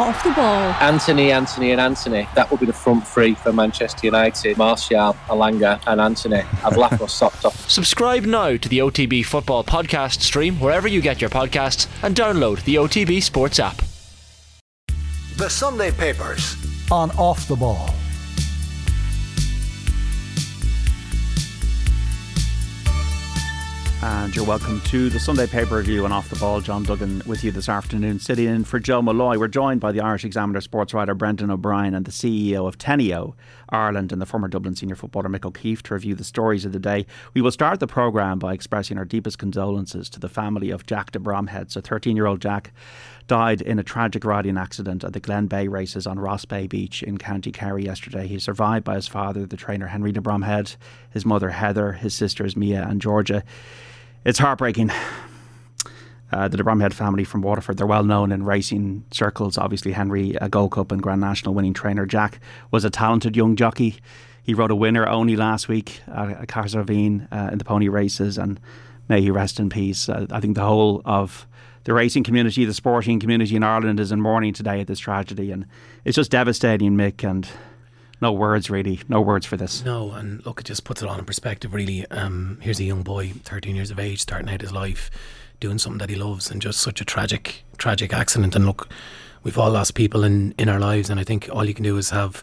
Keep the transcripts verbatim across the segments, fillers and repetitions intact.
off the ball. Antony, Antony and Antony. That will be the front three for Manchester United. Martial, Alanga and Antony. I've laughed or sopped off. Subscribe now to the O T B Football Podcast stream wherever you get your podcasts and download the O T B Sports app. The Sunday Papers on Off the Ball. And you're welcome to the Sunday Paper Review and Off the Ball. John Duggan with you this afternoon, sitting in for Joe Malloy. We're joined by the Irish Examiner sports writer Brendan O'Brien and the C E O of Teneo Ireland and the former Dublin senior footballer Mick O'Keefe to review the stories of the day. We will start the programme by expressing our deepest condolences to the family of Jack de Bromhead. So thirteen-year-old Jack died in a tragic riding accident at the Glen Bay races on Ross Bay Beach in County Kerry yesterday. He was survived by his father, the trainer Henry de Bromhead, his mother Heather, his sisters Mia and Georgia. It's heartbreaking. Uh, the de Bromhead family from Waterford, they're well known in racing circles. Obviously, Henry, a Gold Cup and Grand National winning trainer. Jack was a talented young jockey. He rode a winner only last week at Cazorvine uh, in the pony races, and may he rest in peace. Uh, I think the whole of the racing community, the sporting community in Ireland is in mourning today at this tragedy, and it's just devastating, Mick, and no words really, no words for this. No, and look, it just puts it all in perspective really. Um, here's a young boy, thirteen years of age, starting out his life, doing something that he loves, and just such a tragic, tragic accident. And look, we've all lost people in, in our lives, and I think all you can do is have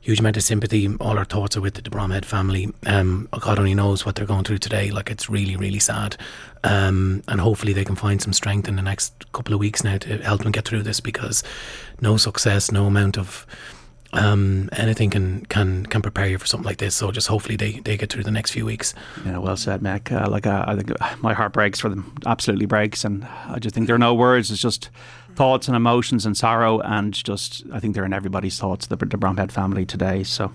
huge amount of sympathy. All our thoughts are with the de Bromhead family. Um, God only knows what they're going through today. Like, it's really, really sad. Um, and hopefully they can find some strength in the next couple of weeks now to help them get through this, because no success, no amount of Um, anything can, can can prepare you for something like this. So just hopefully they, they get through the next few weeks. Yeah, well said, Mick. Uh, like uh, I think my heart breaks for them, absolutely breaks, and I just think there are no words. It's just thoughts and emotions and sorrow, and just I think they're in everybody's thoughts, the, the Bromhead family today. So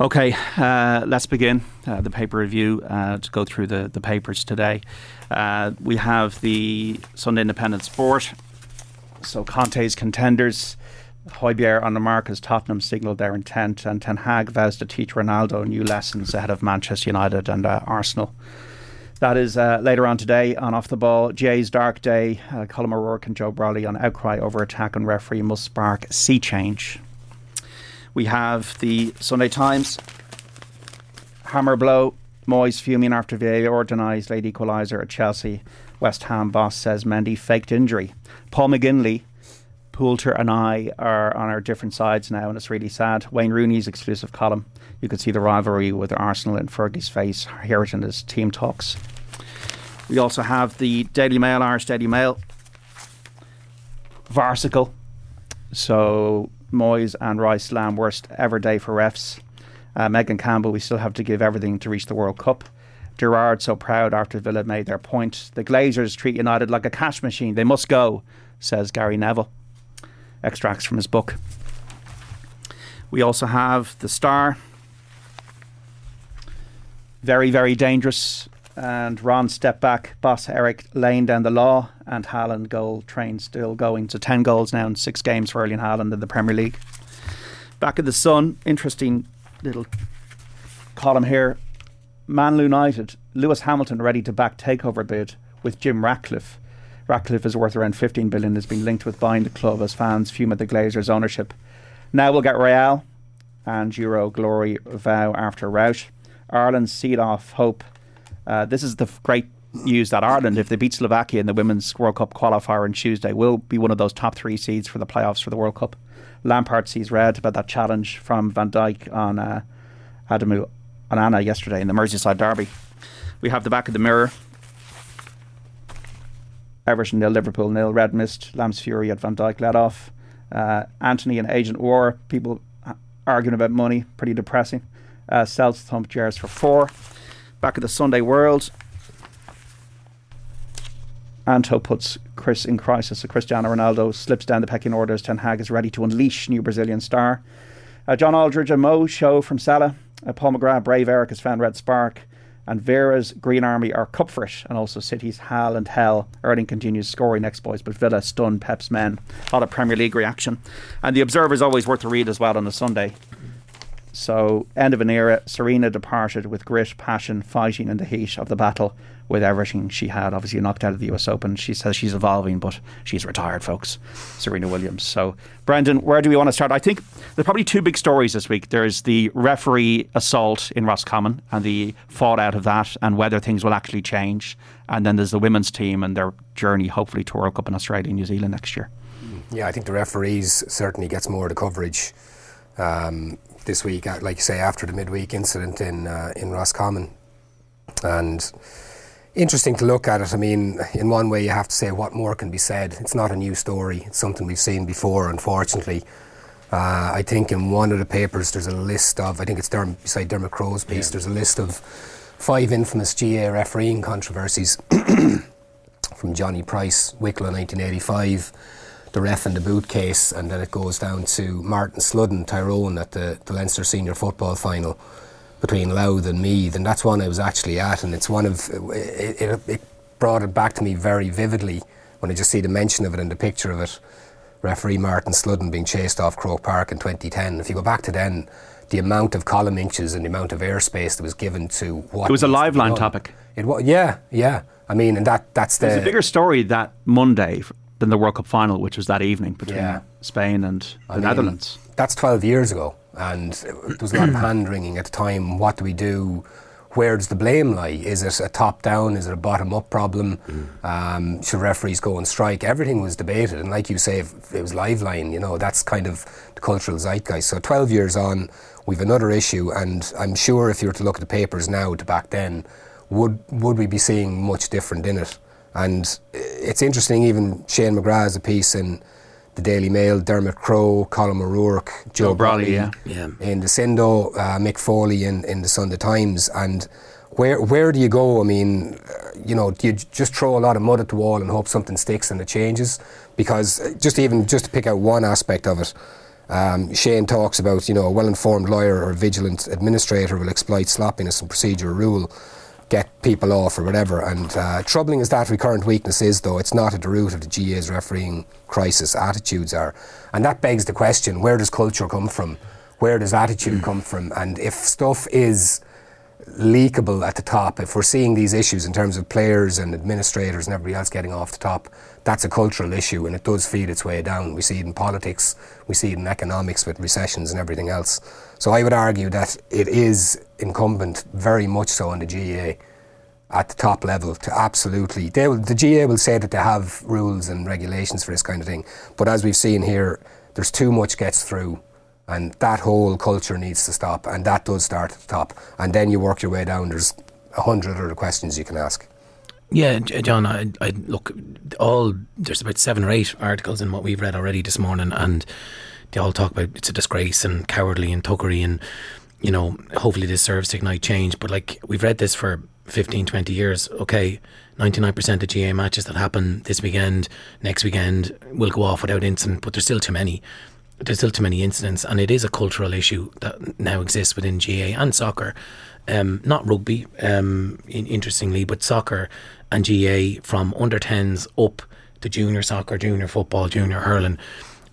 okay, uh, let's begin uh, the paper review uh, to go through the, the papers today. Uh, we have the Sunday Independent Sport. So Conte's contenders. Højbjerg on the mark as Tottenham signalled their intent, and Ten Hag vows to teach Ronaldo new lessons ahead of Manchester United and uh, Arsenal. That is uh, later on today on Off the Ball. G A's Dark Day, uh, Colm O'Rourke and Joe Brawley on outcry over attack on referee must spark sea change. We have the Sunday Times. Hammer blow, Moyes fuming after V A R denies late equaliser at Chelsea. West Ham boss says Mendy faked injury. Paul McGinley, Poulter and I are on our different sides now, and it's really sad. Wayne Rooney's exclusive column. You could see the rivalry with Arsenal in Fergie's face. Hear it in his team talks. We also have the Daily Mail, Irish Daily Mail. Varsical. So Moyes and Rice Lamb, worst ever day for refs. Uh, Megan Campbell, we still have to give everything to reach the World Cup. Gerrard so proud after Villa made their point. The Glazers treat United like a cash machine. They must go, says Gary Neville. Extracts from his book. We also have The Star. Very, very dangerous. And Ron step back. Boss Eric laying down the law. And Haaland goal train still going. So ten goals now in six games for Erling Haaland in the Premier League. Back in the Sun. Interesting little column here. Man United. Lewis Hamilton ready to back takeover bid with Jim Ratcliffe. Ratcliffe is worth around fifteen billion dollars and has been linked with buying the club as fans fume at the Glazers' ownership. Now we'll get Real and Euro glory vow after rout. Ireland seed off hope. Uh, this is the great news that Ireland, if they beat Slovakia in the Women's World Cup qualifier on Tuesday, will be one of those top three seeds for the playoffs for the World Cup. Lampard sees red about that challenge from Van Dijk on uh, Adamu Onana yesterday in the Merseyside derby. We have the back of the Mirror. Everton nil, Liverpool nil, red mist, Lamb's fury at Van Dijk let off. Uh, Antony and Agent War, people arguing about money, pretty depressing. Uh, Celts thumped Jers for four. Back at the Sunday World, Anto puts Chris in crisis. So Cristiano Ronaldo slips down the pecking order as Ten Hag is ready to unleash new Brazilian star. Uh, John Aldridge and Mo show from Salah. Uh, Paul McGrath, brave Eric has found red spark. And Vera's Green Army are cup for it, and also City's Hal and Hell. Erling continues scoring exploits, but Villa stun Pep's men. A lot of Premier League reaction. And the Observer's always worth a read as well on a Sunday. So, end of an era, Serena departed with grit, passion, fighting in the heat of the battle with everything she had. Obviously knocked out of the U S Open. She says she's evolving, but she's retired, folks. Serena Williams. So, Brendan, where do we want to start? I think there's probably two big stories this week. There's the referee assault in Roscommon and the fallout of that and whether things will actually change. And then there's the women's team and their journey, hopefully, to World Cup in Australia and New Zealand next year. Yeah, I think the referees certainly gets more of the coverage Um, this week, like you say, after the midweek incident in uh, in Roscommon. And interesting to look at it. I mean, in one way you have to say what more can be said. It's not a new story. It's something we've seen before, unfortunately. Uh, I think in one of the papers there's a list of, I think it's Derm- beside Dermot Crow's piece, yeah. There's a list of five infamous G A A refereeing controversies from Johnny Price, Wicklow nineteen eighty-five, the ref in the boot case, and then it goes down to Martin Sludden, Tyrone, at the, the Leinster Senior Football Final between Louth and Meath, and that's one I was actually at, and it's one of, it, it, it brought it back to me very vividly when I just see the mention of it and the picture of it. Referee Martin Sludden being chased off Croke Park in twenty ten. If you go back to then, the amount of column inches and the amount of airspace that was given to what... It was a live line topic. It was, yeah, yeah. I mean, and that that's the... There's a bigger story that Monday than the World Cup final, which was that evening between yeah. Spain and the I mean, Netherlands. That's twelve years ago, and there was a lot of hand wringing at the time. What do we do? Where does the blame lie? Is it a top down? Is it a bottom up problem? Mm. Um, should referees go on strike? Everything was debated, and like you say, it was live line. You know, that's kind of the cultural zeitgeist. So twelve years on, we've another issue, and I'm sure if you were to look at the papers now to back then, would would we be seeing much different in it? And it's interesting, even Shane McGrath has a piece in the Daily Mail, Dermot Crowe, Colin O'Rourke, Joe, Joe Brawley, yeah. yeah. in the Sindo, uh, Mick Foley in, in the Sunday Times. And where where do you go? I mean, you know, do you just throw a lot of mud at the wall and hope something sticks and it changes? Because just even, just to pick out one aspect of it, um, Shane talks about, you know, a well-informed lawyer or vigilant administrator will exploit sloppiness and procedural rule, get people off or whatever. And uh, troubling as that recurrent weakness is, though, it's not at the root of the G A A's refereeing crisis. Attitudes are. And that begs the question, where does culture come from? Where does attitude mm. come from? And if stuff is leakable at the top, if we're seeing these issues in terms of players and administrators and everybody else getting off the top, that's a cultural issue, and it does feed its way down. We see it in politics, we see it in economics with recessions and everything else. So I would argue that it is incumbent, very much so, on the G A A at the top level to absolutely, they will, the G A A will say that they have rules and regulations for this kind of thing, but as we've seen here, there's too much gets through. And that whole culture needs to stop, and that does start at the top. And then you work your way down. There's a hundred other questions you can ask. Yeah, John, I, I look, all there's about seven or eight articles in what we've read already this morning, and they all talk about it's a disgrace and cowardly and toggery, and, you know, hopefully this serves to ignite change. But, like, we've read this for fifteen, twenty years. Okay, ninety-nine percent of G A A matches that happen this weekend, next weekend, will go off without incident, but there's still too many. There's still too many incidents, and it is a cultural issue that now exists within G A A and soccer, um, not rugby, um, in, interestingly, but soccer and G A A from under tens up to junior soccer, junior football, junior hurling.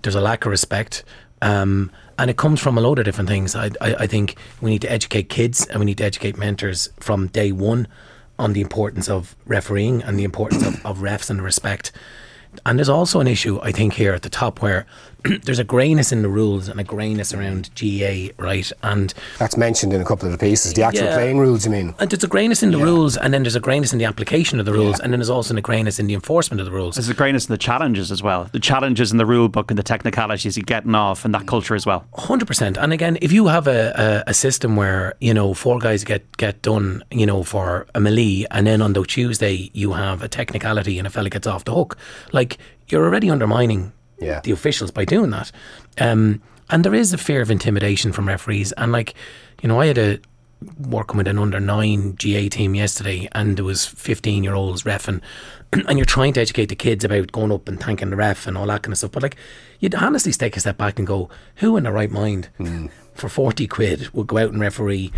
There's a lack of respect, um, and it comes from a load of different things. I, I, I think we need to educate kids and we need to educate mentors from day one on the importance of refereeing and the importance of, of refs and respect. And there's also an issue, I think, here at the top where there's a greyness in the rules and a greyness around G A A, right? And that's mentioned in a couple of the pieces, the actual yeah, playing rules, you mean? And there's a greyness in the yeah. rules, and then there's a greyness in the application of the rules, yeah. and then there's also a greyness in the enforcement of the rules. There's a greyness in the challenges as well. The challenges in the rule book and the technicalities you're getting off, and that culture as well. one hundred percent. And again, if you have a, a, a system where, you know, four guys get, get done, you know, for a melee, and then on the Tuesday you have a technicality and a fella gets off the hook, like, you're already undermining Yeah. the officials by doing that, um, and there is a fear of intimidation from referees. And, like, you know, I had a working with an under nine G A A team yesterday, and there was fifteen year olds reffing, and you're trying to educate the kids about going up and thanking the ref and all that kind of stuff, but, like, you'd honestly take a step back and go, who in their right mind mm. for forty quid would go out and referee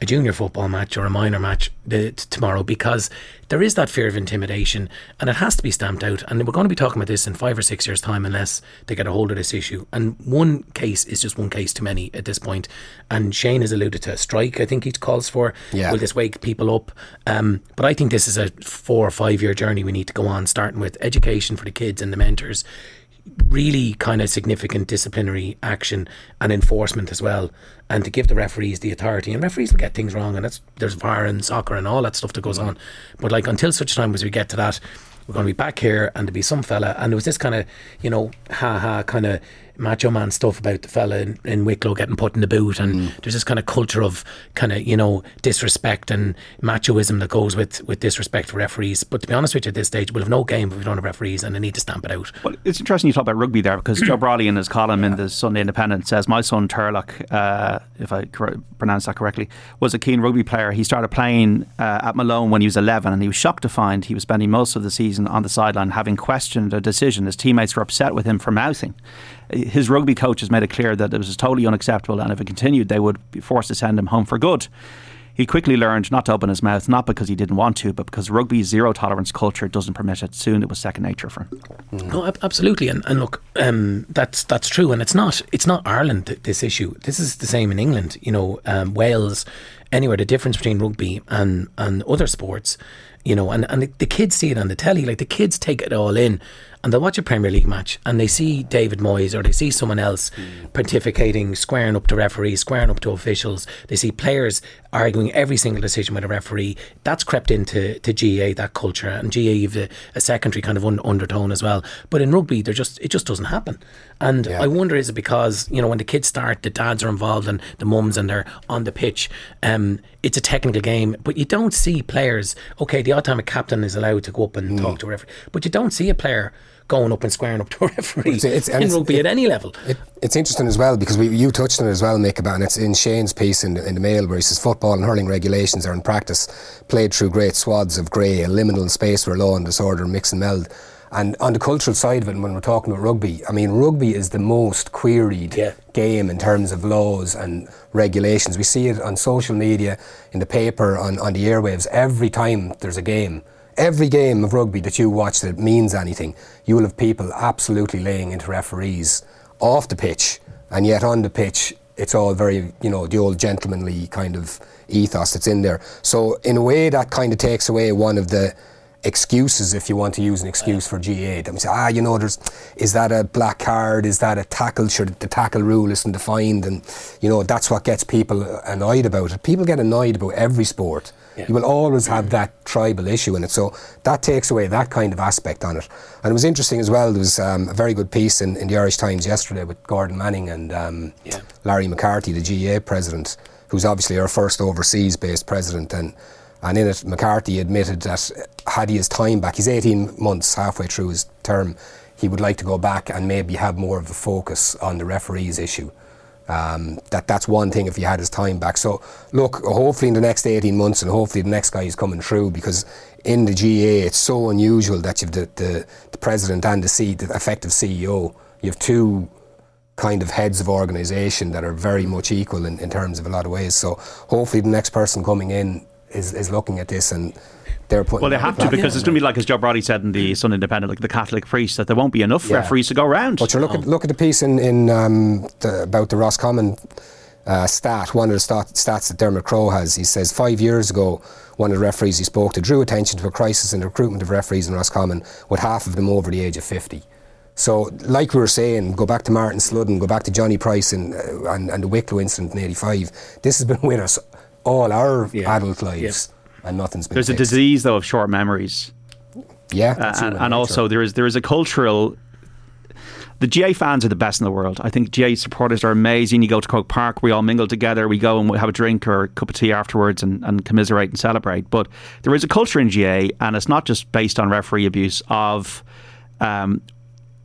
a junior football match or a minor match the, t- tomorrow, because there is that fear of intimidation and it has to be stamped out. And we're going to be talking about this in five or six years' time unless they get a hold of this issue. And one case is just one case too many at this point. And Shane has alluded to a strike, I think he calls for. Yeah. Will this wake people up? Um, but I think this is a four or five year journey we need to go on, starting with education for the kids and the mentors, really kind of significant disciplinary action and enforcement as well, and to give the referees the authority. And referees will get things wrong, and that's, there's V A R and soccer and all that stuff that goes on, but like until such time as we get to that, we're going to be back here, and to be some fella, and there was this kind of, you know, ha ha kind of macho man stuff about the fella in, in Wicklow getting put in the boot, and mm. there's this kind of culture of kind of, you know, disrespect and machoism that goes with, with disrespect for referees. But to be honest with you, at this stage we'll have no game if we don't have referees, and they need to stamp it out. Well, it's interesting you talk about rugby there, because Joe Brawley in his column yeah. in the Sunday Independent says my son Turlock, uh, if I cor- pronounce that correctly, was a keen rugby player. He started playing uh, at Malone when he was eleven, and he was shocked to find he was spending most of the season on the sideline having questioned a decision his teammates were upset with him for mouthing. His rugby coach has made it clear that it was totally unacceptable, and if it continued, they would be forced to send him home for good. He quickly learned not to open his mouth, not because he didn't want to, but because rugby's zero-tolerance culture doesn't permit it. Soon it was second nature for him. Mm. No, absolutely. And, and look, um, that's that's true. And it's not it's not Ireland, this issue. This is the same in England, you know, um, Wales, anywhere. The difference between rugby and, and other sports, you know, and, and the, the kids see it on the telly. Like, the kids take it all in. And they'll watch a Premier League match and they see David Moyes or they see someone else mm. pontificating, squaring up to referees, squaring up to officials. They see players arguing every single decision with a referee. That's crept into to G A A, that culture. And G A A, you've a, a secondary kind of un- undertone as well. But in rugby, they're just it just doesn't happen. And yeah. I wonder, is it because, you know, when the kids start, the dads are involved and the mums, and they're on the pitch. Um, it's a technical game, but you don't see players. Okay, the odd time a captain is allowed to go up and mm. talk to a referee, but you don't see a player going up and squaring up to a referee it's, it's, in it's, rugby it, at any level. It, it's interesting as well, because we, you touched on it as well, Mick, about, and it's in Shane's piece in, in the Mail, where he says football and hurling regulations are in practice played through great swaths of grey, a liminal space where law and disorder mix and meld. And on the cultural side of it, when we're talking about rugby, I mean, rugby is the most queried yeah. game in terms of laws and regulations. We see it on social media, in the paper, on, on the airwaves. Every time there's a game, every game of rugby that you watch that means anything, you will have people absolutely laying into referees off the pitch, and yet on the pitch, it's all very, you know, the old gentlemanly kind of ethos that's in there. So in a way, that kind of takes away one of the excuses, if you want to use an excuse for G A A. They say, ah, you know, there's, is that a black card? Is that a tackle? Sure, the tackle rule isn't defined, and you know that's what gets people annoyed about it. People get annoyed about every sport. Yeah. You will always have that tribal issue in it, so that takes away that kind of aspect on it. And it was interesting as well. There was um, a very good piece in, in the Irish Times yesterday with Gordon Manning and um, yeah. Larry McCarthy, the G A A president, who's obviously our first overseas-based president. And. And in it, McCarthy admitted that had he his time back, he's eighteen months halfway through his term, he would like to go back and maybe have more of a focus on the referees issue. Um, that that's one thing if he had his time back. So look, hopefully in the next eighteen months, and hopefully the next guy is coming through, because in the G A A it's so unusual that you've the, the, the president and the, C, the effective C E O, you have two kind of heads of organisation that are very much equal in, in terms of a lot of ways. So hopefully the next person coming in Is, is looking at this, and they're putting. Well, they have to, because it's going to be like, as Joe Brawley said in the Sunday Independent, like the Catholic priest, that there won't be enough yeah. referees to go around. But you look oh. at look at the piece in in um, the, about the Roscommon uh, stat. One of the stat, stats that Dermot Crowe has, he says five years ago, one of the referees he spoke to drew attention to a crisis in the recruitment of referees in Roscommon, with half of them over the age of fifty. So, like we were saying, go back to Martin Sludden, go back to Johnny Price, and uh, and, and the Wicklow incident in eighty-five. This has been with us all our yeah. adult lives, yeah. and nothing's been There's fixed. A disease, though, of short memories. Yeah. Uh, and and also, there is there is a cultural... The G A A fans are the best in the world. I think G A A supporters are amazing. You go to Croke Park, we all mingle together, we go and have a drink or a cup of tea afterwards and, and commiserate and celebrate. But there is a culture in G A A, and it's not just based on referee abuse, of... Um,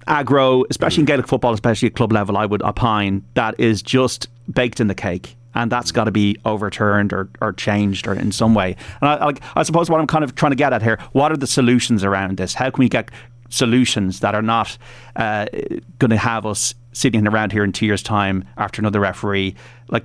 aggro, especially in Gaelic football, especially at club level, I would opine, that is just baked in the cake, and that's got to be overturned or, or changed or in some way. And I, I, I suppose what I'm kind of trying to get at here, what are the solutions around this? How can we get solutions that are not uh, going to have us sitting around here in two years' time after another referee? Like,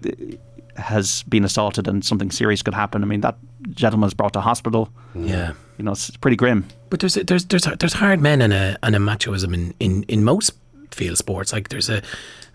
has been assaulted and something serious could happen. I mean, that gentleman was brought to hospital. Yeah, you know, it's pretty grim. But there's there's there's there's hard men and a and a machoism in, in, in most field sports. Like there's a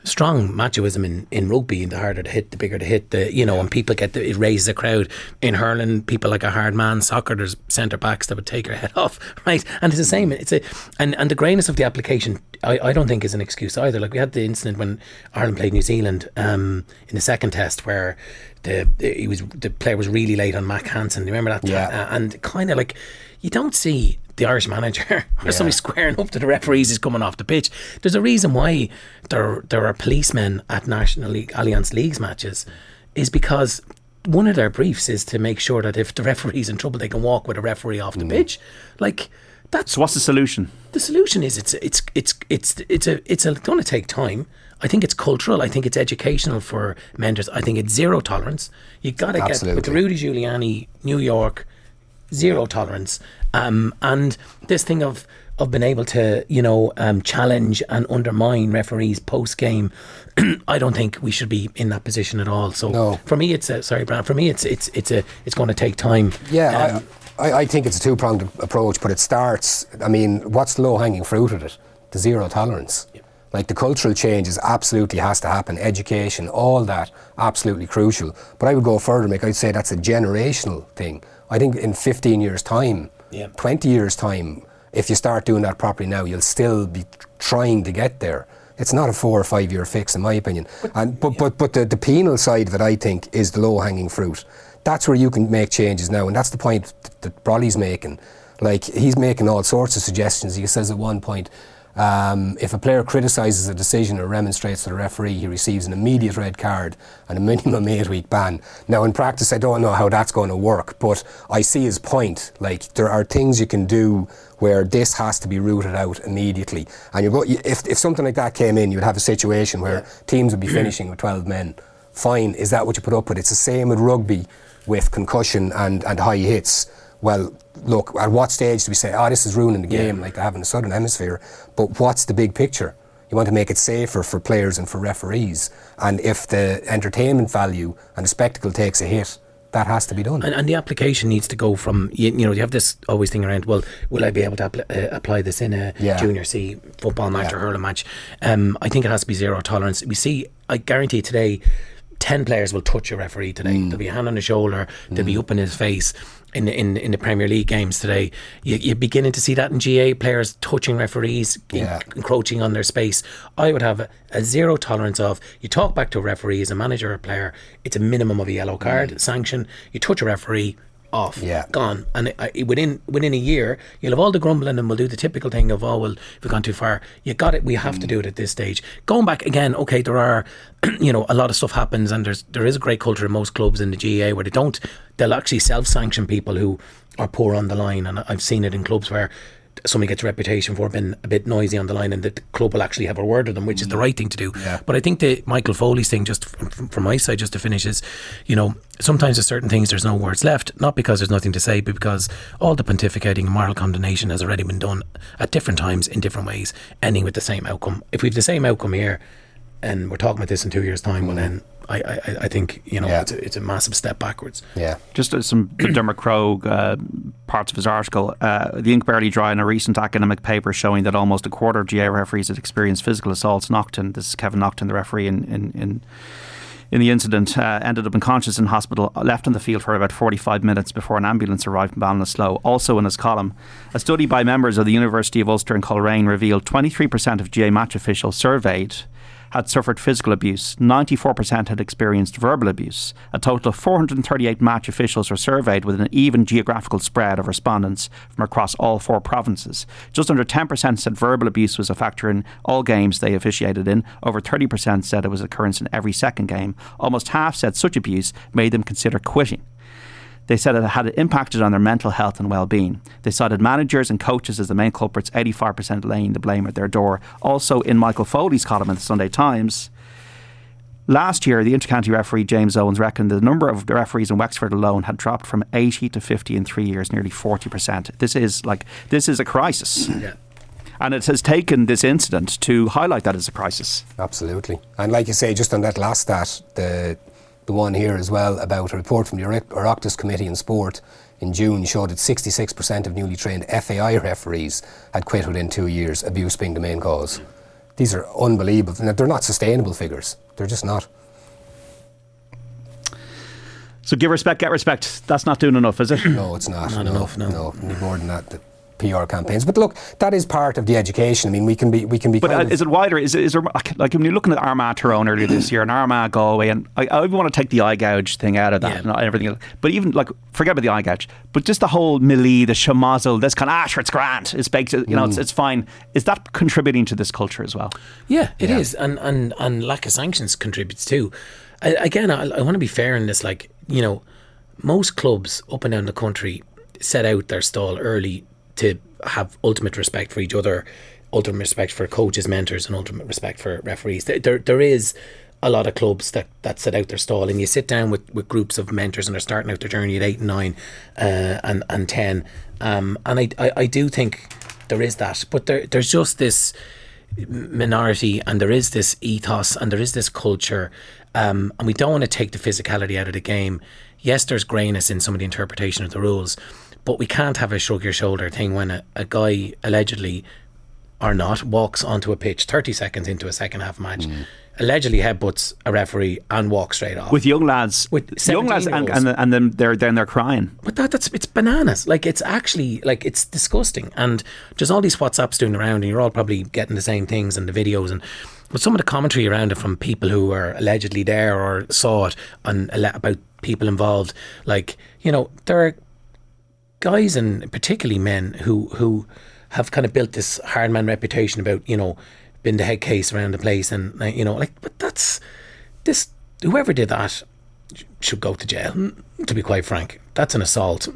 strong machoism in, in rugby, and the harder to hit, the bigger to hit. The you know, and people get the, it raises the crowd. In hurling, people like a hard man. Soccer, there's centre backs that would take your head off, right? And it's the same. It's a and, and the greyness of the application, I, I don't think is an excuse either. Like we had the incident when Ireland played New Zealand um, in the second test where the he was the player was really late on Mac Hansen. Remember that? Yeah. Uh, and kind of like you don't see the Irish manager or yeah. somebody squaring up to the referees is coming off the pitch. There's a reason why there there are policemen at National League Alliance Leagues matches, is because one of their briefs is to make sure that if the referee's in trouble, they can walk with a referee off the mm. pitch. Like that's so. What's the solution? The solution is it's it's it's it's it's a it's a, going to take time. I think it's cultural. I think it's educational for mentors. I think it's zero tolerance. You got to get with the Rudy Giuliani, New York. Zero tolerance, um, and this thing of of being able to, you know, um, challenge and undermine referees post game. I don't think we should be in that position at all. So no. for me, it's a, sorry, Brian. For me, it's it's it's a it's going to take time. Yeah, um, I, I think it's a two pronged approach, but it starts. I mean, what's low hanging fruit of it? The zero tolerance. Yeah. Like the cultural changes absolutely has to happen. Education, all that, absolutely crucial. But I would go further, Mick. I'd say that's a generational thing. I think in fifteen years' time, yeah. twenty years' time, if you start doing that properly now, you'll still be trying to get there. It's not a four or five year fix, in my opinion. But, and but yeah. but but the, the penal side of it, I think, is the low hanging fruit. That's where you can make changes now, and that's the point that Broly's making. Like he's making all sorts of suggestions. He says at one point, um, if a player criticises a decision or remonstrates to the referee, he receives an immediate red card and a minimum eight week ban. Now in practice I don't know how that's going to work, but I see his point. Like there are things you can do where this has to be rooted out immediately, and you're go- if, if something like that came in, you'd have a situation where yeah. teams would be finishing with twelve men. Fine, is that what you put up with? It's the same with rugby with concussion and, and high hits. Well, look, at what stage do we say, oh, this is ruining the game, yeah. like they have in the Southern Hemisphere, but what's the big picture? You want to make it safer for players and for referees, and if the entertainment value and the spectacle takes a hit, that has to be done. And, and the application needs to go from, you, you know, you have this always thing around, well, will I be able to apl- uh, apply this in a yeah. junior C football match yeah. or hurling match? Um, I think it has to be zero tolerance. We see, I guarantee today, ten players will touch a referee today. Mm. There'll be a hand on his shoulder, they'll mm. be up in his face. In, in in the Premier League games today, you, you're beginning to see that in G A A, players touching referees, yeah. en- encroaching on their space. I would have a, a zero tolerance of, you talk back to a referee as a manager or a player, it's a minimum of a yellow card, mm. sanction. You touch a referee, off, yeah. gone. And it, it, within within a year, you'll have all the grumbling and we'll do the typical thing of, oh, well, we've gone too far. You got it, we have mm. to do it at this stage. Going back again, okay, there are, you know, a lot of stuff happens, and there's there is a great culture in most clubs in the G A A where they don't, they'll actually self-sanction people who are poor on the line. And I've seen it in clubs where somebody gets a reputation for being a bit noisy on the line, and the club will actually have a word with them, which is the right thing to do. Yeah. But I think the Michael Foley's thing, just from, from my side, just to finish, is, you know, sometimes there's certain things there's no words left, not because there's nothing to say, but because all the pontificating and moral condemnation has already been done at different times in different ways, ending with the same outcome. If we've the same outcome here, and we're talking about this in two years' time, mm. well then, I, I, I think, you know, yeah. it's, a, it's a massive step backwards. Yeah. Just uh, some Dermot Krogh uh, parts of his article. Uh, the ink barely dry in a recent academic paper showing that almost a quarter of G A A referees had experienced physical assaults. Nocton, this is Kevin Nocton, the referee in in, in, in the incident, uh, ended up unconscious in hospital, left on the field for about forty-five minutes before an ambulance arrived from Ballinasloe. Also in his column, a study by members of the University of Ulster and Coleraine revealed twenty-three percent of G A A match officials surveyed had suffered physical abuse, ninety-four percent had experienced verbal abuse. A total of four hundred thirty-eight match officials were surveyed with an even geographical spread of respondents from across all four provinces. Just under ten percent said verbal abuse was a factor in all games they officiated in. Over thirty percent said it was an occurrence in every second game. Almost half said such abuse made them consider quitting. They said it had impacted on their mental health and well-being. They cited managers and coaches as the main culprits, eighty-five percent laying the blame at their door. Also, in Michael Foley's column in the Sunday Times, last year, the intercounty referee James Owens reckoned the number of referees in Wexford alone had dropped from eighty to fifty in three years, nearly forty percent. This is like, this is a crisis. Yeah. And it has taken this incident to highlight that as a crisis. Absolutely. And like you say, just on that last stat, the the one here as well about a report from the Oireachtas Committee in Sport in June showed that sixty-six percent of newly trained F A I referees had quit within two years, abuse being the main cause. These are unbelievable. They're not sustainable figures. They're just not. So give respect, get respect. That's not doing enough, is it? No, it's not. Not no, enough, no. No, we need more than that. The P R campaigns. But look, that is part of the education. I mean, we can be... we can be. But uh, is it wider? Is, is there... Like, when you're looking at Armagh Tyrone earlier this year and Armagh Galway, and I, I want to take the eye gouge thing out of that yeah. and everything else. But even, like, forget about the eye gouge, but just the whole melee, the chamozzle, this kind of, ah, sure, it's grand, it's baked, you know, mm. it's, it's fine. Is that contributing to this culture as well? Yeah, it yeah. is. And, and, and lack of sanctions contributes too. I, again, I, I want to be fair in this, like, you know, most clubs up and down the country set out their stall early to have ultimate respect for each other, ultimate respect for coaches, mentors, and ultimate respect for referees. There, there, there is a lot of clubs that, that set out their stall, and you sit down with, with groups of mentors and they're starting out their journey at eight and nine uh, and, and ten. Um, and I, I, I do think there is that, but there, there's just this minority, and there is this ethos, and there is this culture, um, and we don't want to take the physicality out of the game. Yes, there's greyness in some of the interpretation of the rules, but we can't have a shrug your shoulder thing when a, a guy allegedly or not walks onto a pitch thirty seconds into a second half match, mm. allegedly headbutts a referee and walks straight off with young lads, with young lads, and, and and then they're then they're crying. But that, that's it's bananas. Like, it's actually, like, it's disgusting. And there's all these WhatsApps doing around, and you're all probably getting the same things and the videos, and but some of the commentary around it from people who were allegedly there or saw it, and about people involved, like, you know, there are guys, and particularly men, who who have kind of built this hard man reputation about, you know, been the head case around the place, and, you know, like, but that's this whoever did that should go to jail, to be quite frank. That's an assault,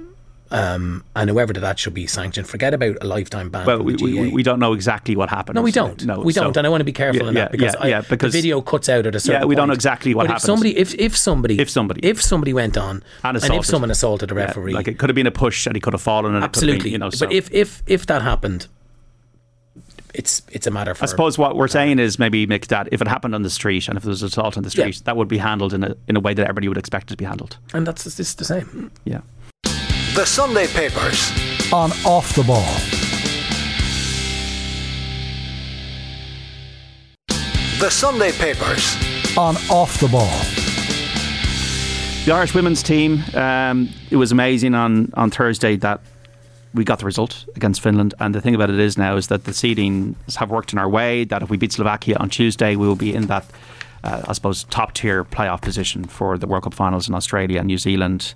um, and whoever did that should be sanctioned. Forget about a lifetime ban. Well, we, we we don't know exactly what happened. No, we don't. No, we don't. So, and I want to be careful yeah, in that because, yeah, I, yeah, because the video cuts out at a certain point. Yeah, we don't know exactly what but happened. If somebody, if, if somebody, if somebody, if somebody went on and, and if someone assaulted a referee, yeah, like, it could have been a push and he could have fallen. And absolutely, it been, you know. So. But if if if that happened, it's it's a matter for... I suppose what we're saying is maybe, Mick, that if it happened on the street and if there was an assault on the street, yeah. that would be handled in a in a way that everybody would expect it to be handled. And that's it's the same. Yeah. The Sunday Papers on Off the Ball. The Sunday Papers on Off the Ball. The Irish women's team, um, it was amazing on, on Thursday that we got the result against Finland, and the thing about it is now is that the seedings have worked in our way, that if we beat Slovakia on Tuesday, we will be in that uh, I suppose top tier playoff position for the World Cup finals in Australia and New Zealand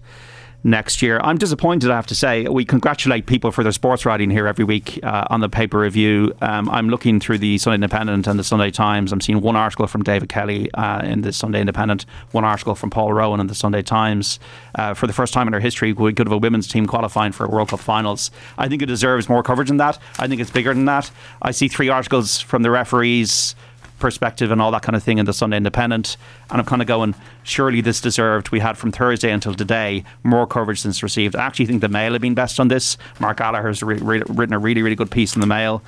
next year. I'm disappointed, I have to say. We congratulate people for their sports writing here every week uh, on the paper review. Um, I'm looking through the Sunday Independent and the Sunday Times. I'm seeing one article from David Kelly uh, in the Sunday Independent, one article from Paul Rowan in the Sunday Times. Uh, for the first time in our history, we could have a women's team qualifying for World Cup finals. I think it deserves more coverage than that. I think it's bigger than that. I see three articles from the referees' perspective and all that kind of thing in the Sunday Independent, and I'm kind of going, surely this deserved, we had from Thursday until today more coverage than it's received. I actually think the Mail have been best on this. Mark Gallagher has re- re- written a really really good piece in the Mail,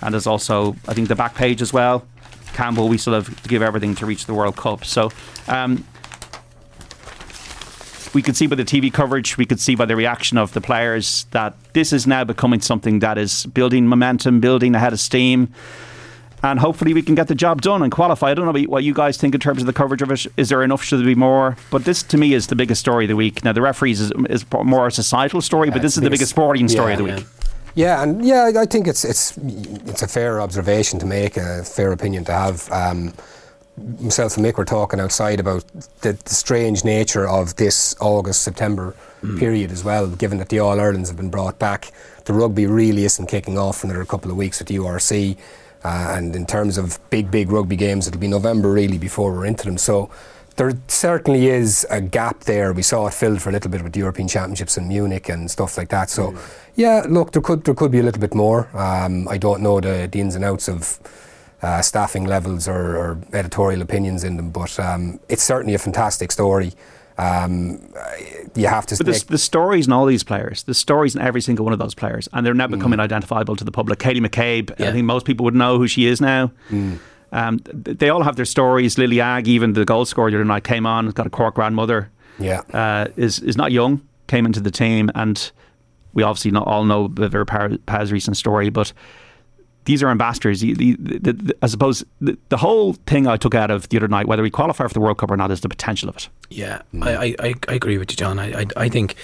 and there's also, I think, the back page as well, Campbell, we still have to give everything to reach the World Cup. So um, we could see by the T V coverage, we could see by the reaction of the players that this is now becoming something that is building momentum, building ahead of steam. And hopefully we can get the job done and qualify. I don't know what you guys think in terms of the coverage of it. Is there enough? Should there be more? But this, to me, is the biggest story of the week. Now, the referees is, is more a societal story, but uh, this is the biggest sporting yeah, story of the week. Yeah, and yeah, I think it's it's it's a fair observation to make, a fair opinion to have. Um, myself and Mick were talking outside about the, the strange nature of this August, September mm. period as well, given that the All-Irelands have been brought back. The rugby really isn't kicking off for another couple of weeks with the U R C. Uh, and in terms of big, big rugby games, it'll be November really before we're into them. So there certainly is a gap there. We saw it filled for a little bit with the European Championships in Munich and stuff like that. So, mm. yeah, look, there could there could be a little bit more. Um, I don't know the, the ins and outs of uh, staffing levels or, or editorial opinions in them, but um, it's certainly a fantastic story. Um, you have to... But the, the stories in all these players, the stories in every single one of those players, and they're now becoming mm. identifiable to the public. Katie McCabe, yeah. I think most people would know who she is now. Mm. um, they all have their stories. Lily Agg, even the goal scorer the other night, came on, got a Cork grandmother. Yeah, uh, is is not young, came into the team, and we obviously not all know Vera Paz's recent story, but these are ambassadors. The, the, the, the, I suppose the, the whole thing I took out of the other night, whether we qualify for the World Cup or not, is the potential of it. Yeah, I, I, I agree with you, John. I, I, I think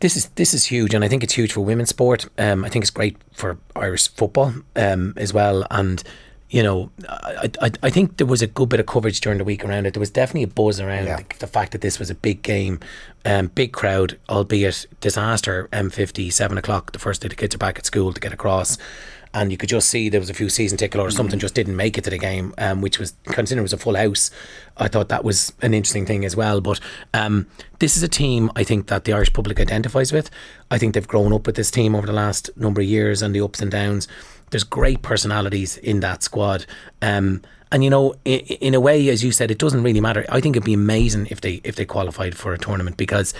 this is this is huge, and I think it's huge for women's sport. Um, I think it's great for Irish football um, as well, and you know, I, I I think there was a good bit of coverage during the week around it. There was definitely a buzz around yeah. the, the fact that this was a big game, um, big crowd, albeit disaster. M fifty, seven o'clock, the first day the kids are back at school to get across. And you could just see there was a few season ticket or something just didn't make it to the game, um, which was, considering it was a full house, I thought that was an interesting thing as well. But um, this is a team, I think, that the Irish public identifies with. I think they've grown up with this team over the last number of years and the ups and downs. There's great personalities in that squad. Um, and, you know, in, in a way, as you said, it doesn't really matter. I think it'd be amazing if they if they qualified for a tournament, because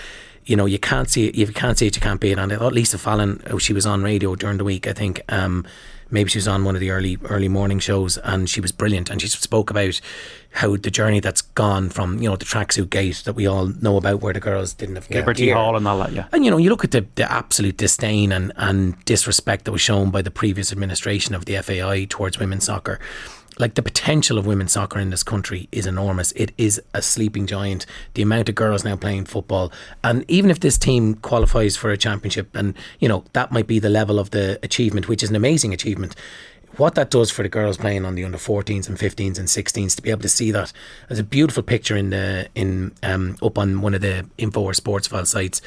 you know, you can't see it. If you can't see it, you can't beat it. And I thought Lisa Fallon, oh, she was on radio during the week, I think. Um, maybe she was on one of the early early morning shows, and she was brilliant. And she spoke about how the journey that's gone from, you know, the tracksuit gate that we all know about, where the girls didn't have Liberty Hall and all that, yeah. And, you know, you look at the, the absolute disdain and, and disrespect that was shown by the previous administration of the F A I towards women's soccer. Like, the potential of women's soccer in this country is enormous. It is a sleeping giant. The amount of girls now playing football. And even if this team qualifies for a championship, and, you know, that might be the level of the achievement, which is an amazing achievement, what that does for the girls playing on the under fourteens and fifteens and sixteens, to be able to see that. There's a beautiful picture in the in um, up on one of the Infowars Sports File sites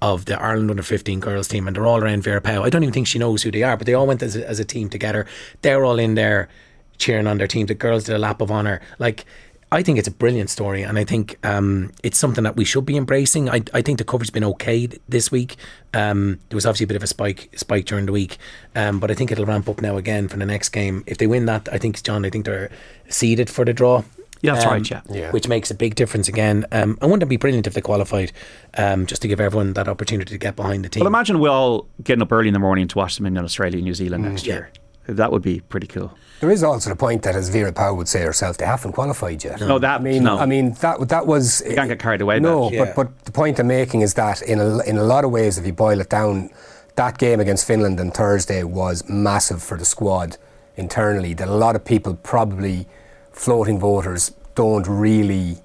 of the Ireland under fifteen girls team, and they're all around Vera Powell. I don't even think she knows who they are, but they all went as a, as a team together. They're all in there cheering on their team. The girls did a lap of honour. Like, I think it's a brilliant story, and I think um, it's something that we should be embracing. I, I think the coverage has been okay this week. Um, there was obviously a bit of a spike spike during the week, um, but I think it'll ramp up now again for the next game. If they win that, I think, John, I think they're seeded for the draw. Yeah, that's um, right, yeah. yeah. Which makes a big difference again. Um, I wouldn't it be brilliant if they qualified, um, just to give everyone that opportunity to get behind the team. Well, imagine we're all getting up early in the morning to watch them in Australia and New Zealand mm, next yeah. year. That would be pretty cool. There is also the point that, as Vera Powell would say herself, they haven't qualified yet. No, that I mean, no. I mean that that was. You can't get carried away. No, yeah. but but the point I'm making is that in a, in a lot of ways, if you boil it down, that game against Finland on Thursday was massive for the squad internally. That a lot of people, probably floating voters, don't really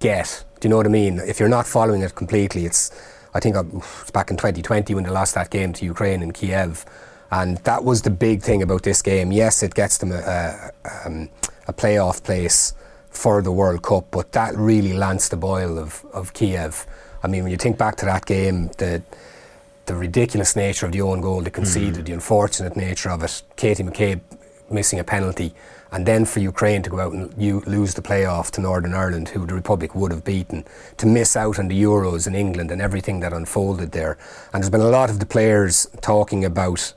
get. Do you know what I mean? If you're not following it completely, it's. I think it's back in twenty twenty when they lost that game to Ukraine in Kiev. And that was the big thing about this game. Yes, it gets them a, a, um, a playoff place for the World Cup, but that really lanced the boil of, of Kiev. I mean, when you think back to that game, the the ridiculous nature of the own goal they conceded, mm. the unfortunate nature of it, Katie McCabe missing a penalty, and then for Ukraine to go out and you lose the playoff to Northern Ireland, who the Republic would have beaten, to miss out on the Euros in England and everything that unfolded there. And there's been a lot of the players talking about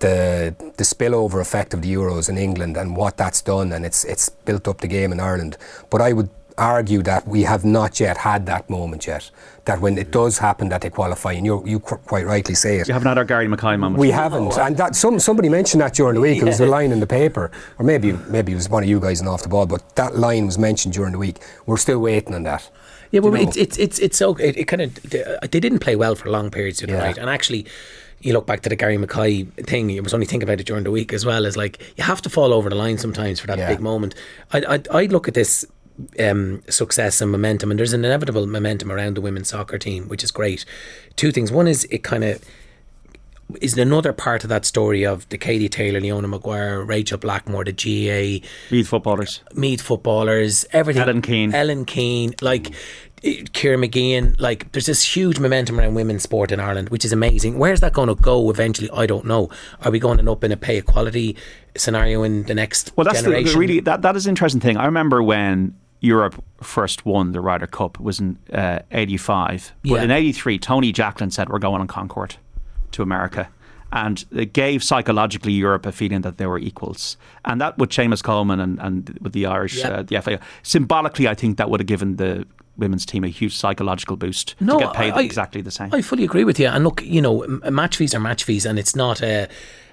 the the spillover effect of the Euros in England and what that's done, and it's it's built up the game in Ireland. But I would argue that we have not yet had that moment yet, that when it does happen that they qualify, and you you quite rightly say it. You haven't had our Gary McKay moment. We haven't, oh. and that some somebody mentioned that during the week. Yeah. It was a line in the paper, or maybe maybe it was one of you guys in Off the Ball, but that line was mentioned during the week. We're still waiting on that. Yeah, well, you know? it's it's it's it's so it, it kind of they didn't play well for long periods of the yeah. night, and actually. You look back to the Gary McKay thing, you was only thinking about it during the week as well, is like, you have to fall over the line sometimes for that yeah. big moment. I, I, I look at this um, success and momentum, and there's an inevitable momentum around the women's soccer team, which is great. Two things. One is it kind of is another part of that story of the Katie Taylor, Leona Maguire, Rachel Blackmore, the G A A. Mead footballers. Mead footballers, everything. Ellen Keane. Ellen Keane, like... Mm. Ciara McGeehan, like there's this huge momentum around women's sport in Ireland, which is amazing. Where's that going to go eventually? I don't know. Are we going to end up in a pay equality scenario in the next well, that's generation? The, the really, that, that is an interesting thing. I remember when Europe first won the Ryder Cup, it was in uh, eighty-five. But yeah. in eighty-three, Tony Jacklin said, we're going on Concorde to America. And it gave psychologically Europe a feeling that they were equals. And that with Seamus Coleman and, and with the Irish, yep. uh, the F A I. Symbolically, I think that would have given the women's team a huge psychological boost no, to get paid I, exactly the same. I fully agree with you. And look, you know, match fees are match fees, and it's not a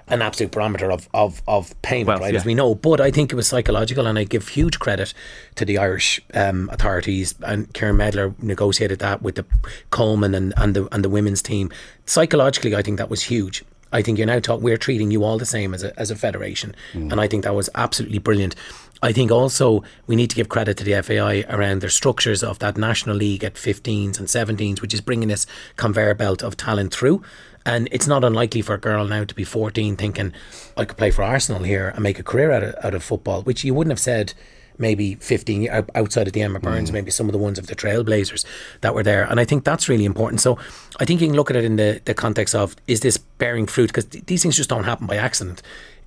an absolute barometer of, of, of payment, well, right, yeah. as we know. But I think it was psychological, and I give huge credit to the Irish um, authorities, and Ciarán Medler negotiated that with the Coleman and, and the and the women's team. Psychologically, I think that was huge. I think you're now talking, we're treating you all the same as a, as a federation. Mm. And I think that was absolutely brilliant. I think also we need to give credit to the F A I around their structures of that National League at fifteens and seventeens, which is bringing this conveyor belt of talent through. And it's not unlikely for a girl now to be fourteen thinking, I could play for Arsenal here and make a career out of, out of football, which you wouldn't have said maybe fifteen outside of the Emma Burns, mm. maybe some of the ones of the Trailblazers that were there. And I think that's really important. So I think you can look at it in the, the context of, is this bearing fruit? Because th- these things just don't happen by accident.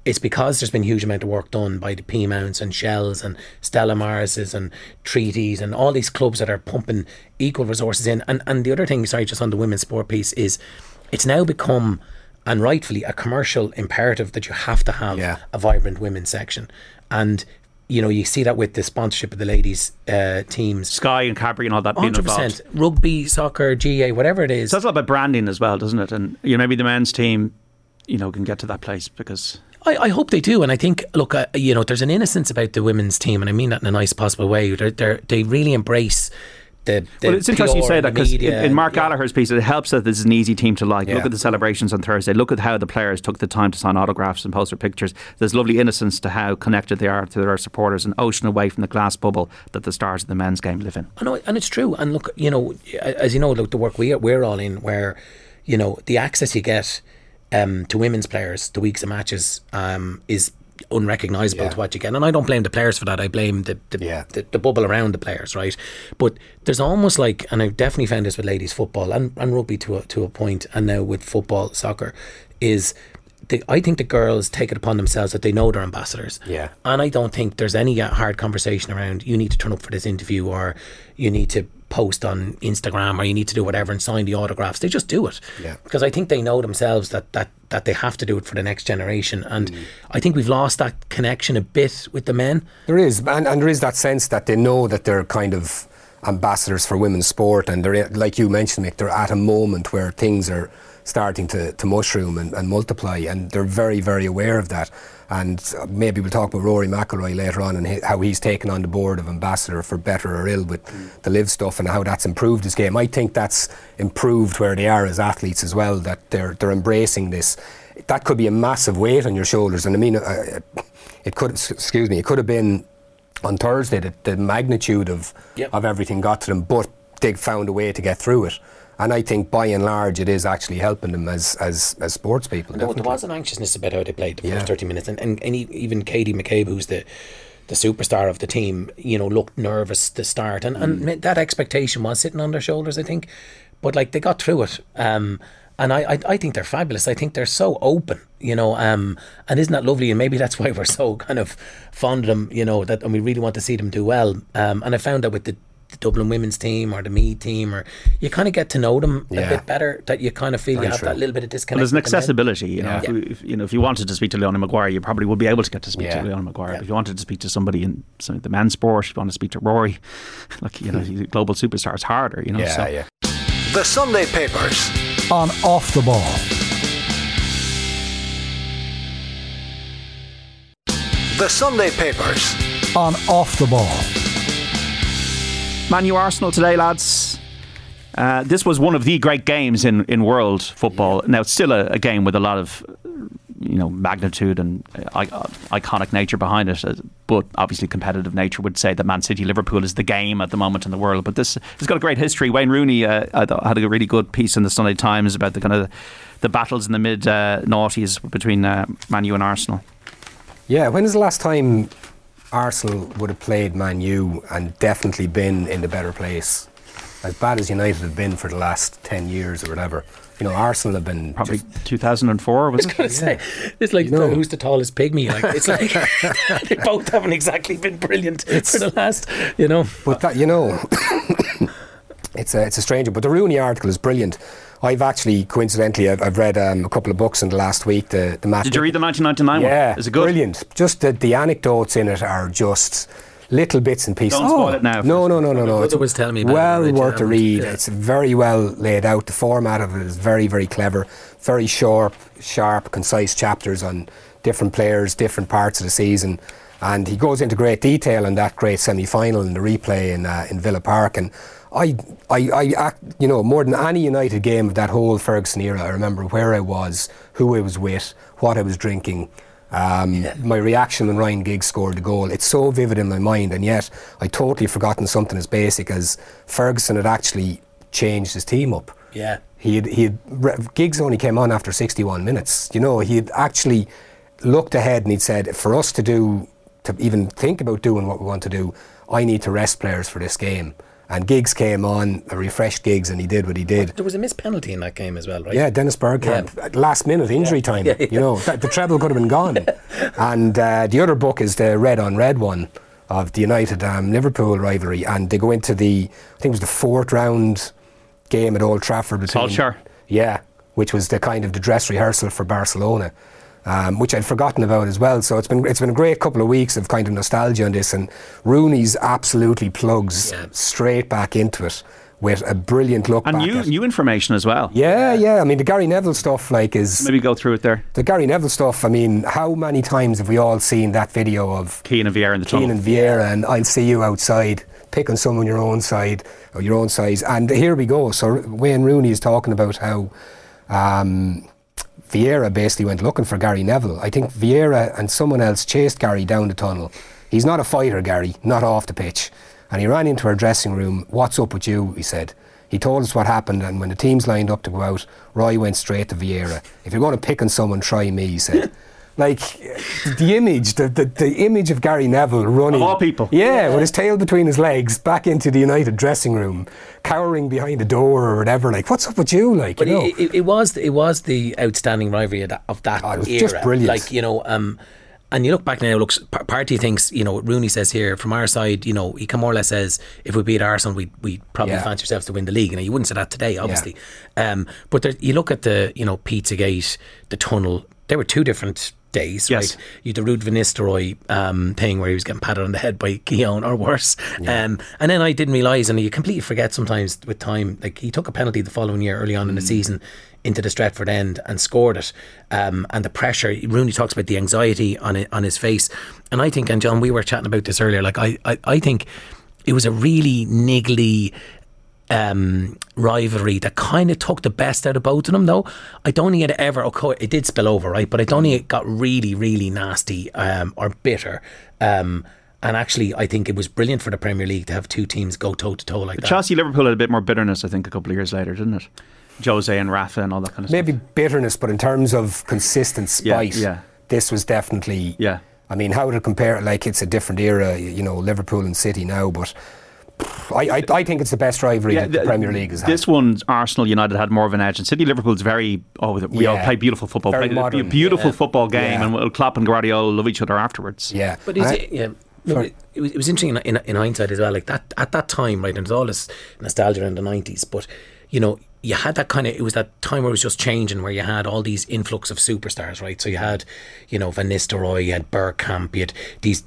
It's because there's been a huge amount of work done by the P-Mounts and Shells and Stella Maris's and Treaties and all these clubs that are pumping equal resources in. And, and the other thing, sorry, just on the women's sport piece, is it's now become, and rightfully, a commercial imperative that you have to have yeah. a vibrant women's section. And you know, you see that with the sponsorship of the ladies' uh, teams. Sky and Cadbury and all that being involved. one hundred percent. Rugby, soccer, G A, whatever it is. So that's all about branding as well, doesn't it? And you know, maybe the men's team, you know, can get to that place because... I, I hope they do. And I think, look, uh, you know, there's an innocence about the women's team, and I mean that in a nice possible way. They're, they're, they really embrace... The, the well, it's interesting you say that, because in, in Mark yeah. Gallagher's piece, it helps that this is an easy team to like. Yeah. Look at the celebrations on Thursday. Look at how the players took the time to sign autographs and post their pictures. There's lovely innocence to how connected they are to their supporters, an ocean away from the glass bubble that the stars of the men's game live in. I know, and it's true. And look, you know, as you know, look, the work we are, we're all in, where you know the access you get um, to women's players, the weeks of matches, um, is unrecognisable yeah. to what you get. And I don't blame the players for that. I blame the the, yeah. the the bubble around the players, right? But there's almost like, and I've definitely found this with ladies football and, and rugby to a, to a point, and now with football, soccer, is the, I think the girls take it upon themselves that they know they're ambassadors. Yeah. And I don't think there's any hard conversation around, you need to turn up for this interview, or you need to post on Instagram, or you need to do whatever and sign the autographs. They just do it. Yeah. Because I think they know themselves that, that, that they have to do it for the next generation. And mm. I think we've lost that connection a bit with the men. There is. And, and there is that sense that they know that they're kind of ambassadors for women's sport. And they're, like you mentioned, Mick, they're at a moment where things are starting to, to mushroom and, and multiply, and they're very, very aware of that. And maybe we'll talk about Rory McIlroy later on, and he, how he's taken on the board of ambassador for better or ill with mm. the Live stuff, and how that's improved his game. I think that's improved where they are as athletes as well, that they're they're embracing this. That could be a massive weight on your shoulders, and I mean, uh, it could. Excuse me, it could have been on Thursday that the magnitude of yep. of everything got to them, but they found a way to get through it. And I think, by and large, it is actually helping them as as, as sports people. No, there was an anxiousness about how they played the yeah. first thirty minutes, and, and, and even Katie McCabe, who's the the superstar of the team, you know, looked nervous to start, and, mm. and that expectation was sitting on their shoulders, I think. But like, they got through it, um, and I, I I think they're fabulous. I think they're so open, you know, um, and isn't that lovely? And maybe that's why we're so kind of fond of them, you know, that, and we really want to see them do well. Um, and I found that with the. the Dublin women's team or the Meath team, or you kind of get to know them yeah. a bit better, that you kind of feel Very you have true. that little bit of disconnect. Well, there's an accessibility, you know, yeah. if, we, if, you know, if you wanted to speak to Leona Maguire, you probably would be able to get to speak yeah. to Leona Maguire. Yeah. If you wanted to speak to somebody in some of the men's sport, if you want to speak to Rory, like, you know, global superstar, it's harder, you know. Yeah, so. yeah. The Sunday Papers on Off the Ball. The Sunday Papers on Off the Ball. Man U Arsenal today, lads. Uh, this was one of the great games in, in world football. Now, it's still a, a game with a lot of, you know, magnitude and uh, iconic nature behind it. Uh, but obviously, competitive nature would say that Man City Liverpool is the game at the moment in the world. But this has got a great history. Wayne Rooney uh, had a really good piece in the Sunday Times about the kind of the battles in the mid uh, noughties between uh, Man U and Arsenal. Yeah, when is the last time Arsenal would have played Man U and definitely been in the better place? As bad as United have been for the last ten years or whatever, you know, Arsenal have been probably two thousand four. Was I was going to say, yeah. it's like, no. who's the tallest pygmy? Like, it's like they both haven't exactly been brilliant it's, for the last, you know. But that, you know, it's a it's a strange one. But the Rooney article is brilliant. I've actually, coincidentally, I've, I've read um, a couple of books in the last week. The, the match. Did you read the nineteen ninety-nine yeah, one? Yeah, brilliant. Just the, the anecdotes in it are just little bits and pieces. Don't spoil oh. it now. No, no, no, no, no. It's was telling me about well it worth a read. Yeah. It's very well laid out. The format of it is very, very clever. Very sharp, sharp, concise chapters on different players, different parts of the season. And he goes into great detail in that great semi-final and the replay in uh, in Villa Park. And I, I, I act, you know, more than any United game of that whole Ferguson era, I remember where I was, who I was with, what I was drinking, um, yeah. my reaction when Ryan Giggs scored the goal. It's so vivid in my mind, and yet I'd totally forgotten something as basic as Ferguson had actually changed his team up. Yeah, he had, he had, Giggs only came on after sixty-one minutes. You know, he had actually looked ahead and he'd said, for us to do, to even think about doing what we want to do, I need to rest players for this game. And Giggs came on, a refreshed Giggs, and he did what he did. There was a missed penalty in that game as well, right? Yeah, Dennis Bergkamp, yeah. last minute injury yeah. time. Yeah, yeah. You know, th- the treble could have been gone. And uh, the other book is the red on red one of the United um, Liverpool rivalry, and they go into the, I think it was the fourth round game at Old Trafford between Solskjaer. Yeah, which was the kind of the dress rehearsal for Barcelona. Um, which I'd forgotten about as well. So it's been it's been a great couple of weeks of kind of nostalgia on this, and Rooney's absolutely plugs yeah. straight back into it with a brilliant look and back new, at new information as well. Yeah, yeah, yeah. I mean, the Gary Neville stuff, like, is... Maybe go through it there. The Gary Neville stuff, I mean, how many times have we all seen that video of... Keane and Vieira in the tunnel. Keane and Vieira and I'll see you outside, picking someone your own side, or your own size. And here we go. So Wayne Rooney is talking about how... Um, Vieira basically went looking for Gary Neville. I think Vieira and someone else chased Gary down the tunnel. He's not a fighter, Gary, not off the pitch. And he ran into our dressing room. What's up with you, he said. He told us what happened, and when the teams lined up to go out, Roy went straight to Vieira. If you're going to pick on someone, try me, he said. Like, the image, the, the, the image of Gary Neville running. Of all people. Yeah, with his tail between his legs, back into the United dressing room, cowering behind the door or whatever. Like, what's up with you? Like, but you know. It, it, it, was, it was the outstanding rivalry of that, of that oh, it was era. Just brilliant. Like, you know, um, and you look back now, looks, Partey thinks, you know, Rooney says here, from our side, you know, he can more or less says, if we beat Arsenal, we we probably yeah. fancy ourselves to win the league. And you wouldn't say that today, obviously. Yeah. Um, but there, you look at the, you know, Pizzagate, the tunnel, there were two different... days, yes. right? You had the Ruud van Nistelrooy um, thing where he was getting patted on the head by Keown or worse. Yeah. Um, and then I didn't realise, and you completely forget sometimes with time, like he took a penalty the following year early on mm. in the season into the Stretford end and scored it. Um, and the pressure, Rooney talks about the anxiety on it, on his face. And I think, and John, we were chatting about this earlier, like I, I, I think it was a really niggly Um, rivalry that kind of took the best out of both of them, though. I don't think it ever occurred. It did spill over, right? But I don't think it got really, really nasty um, or bitter. Um, and actually, I think it was brilliant for the Premier League to have two teams go toe to toe like but that. Chelsea Liverpool had a bit more bitterness, I think, a couple of years later, didn't it? Jose and Rafa and all that kind of Maybe stuff. Maybe bitterness, but in terms of consistent spite, yeah, yeah. this was definitely. Yeah. I mean, how would it compare? Like, it's a different era, you know, Liverpool and City now, but. I, I, I think it's the best rivalry yeah, that the, the Premier League has had. This one, Arsenal United had more of an edge, and City Liverpool's very oh we yeah. all play beautiful football, very play, modern, a beautiful yeah. football game, yeah. and we'll Klopp and Guardiola love each other afterwards. Yeah, but is I, it, yeah, no, it, it was it was interesting in, in, in hindsight as well. Like that at that time, right? And there's all this nostalgia in the nineties, but you know. You had that kind of, it was that time where it was just changing, where you had all these influx of superstars, right? So you had, you know, Van Nistelrooy, you had Bergkamp, you had these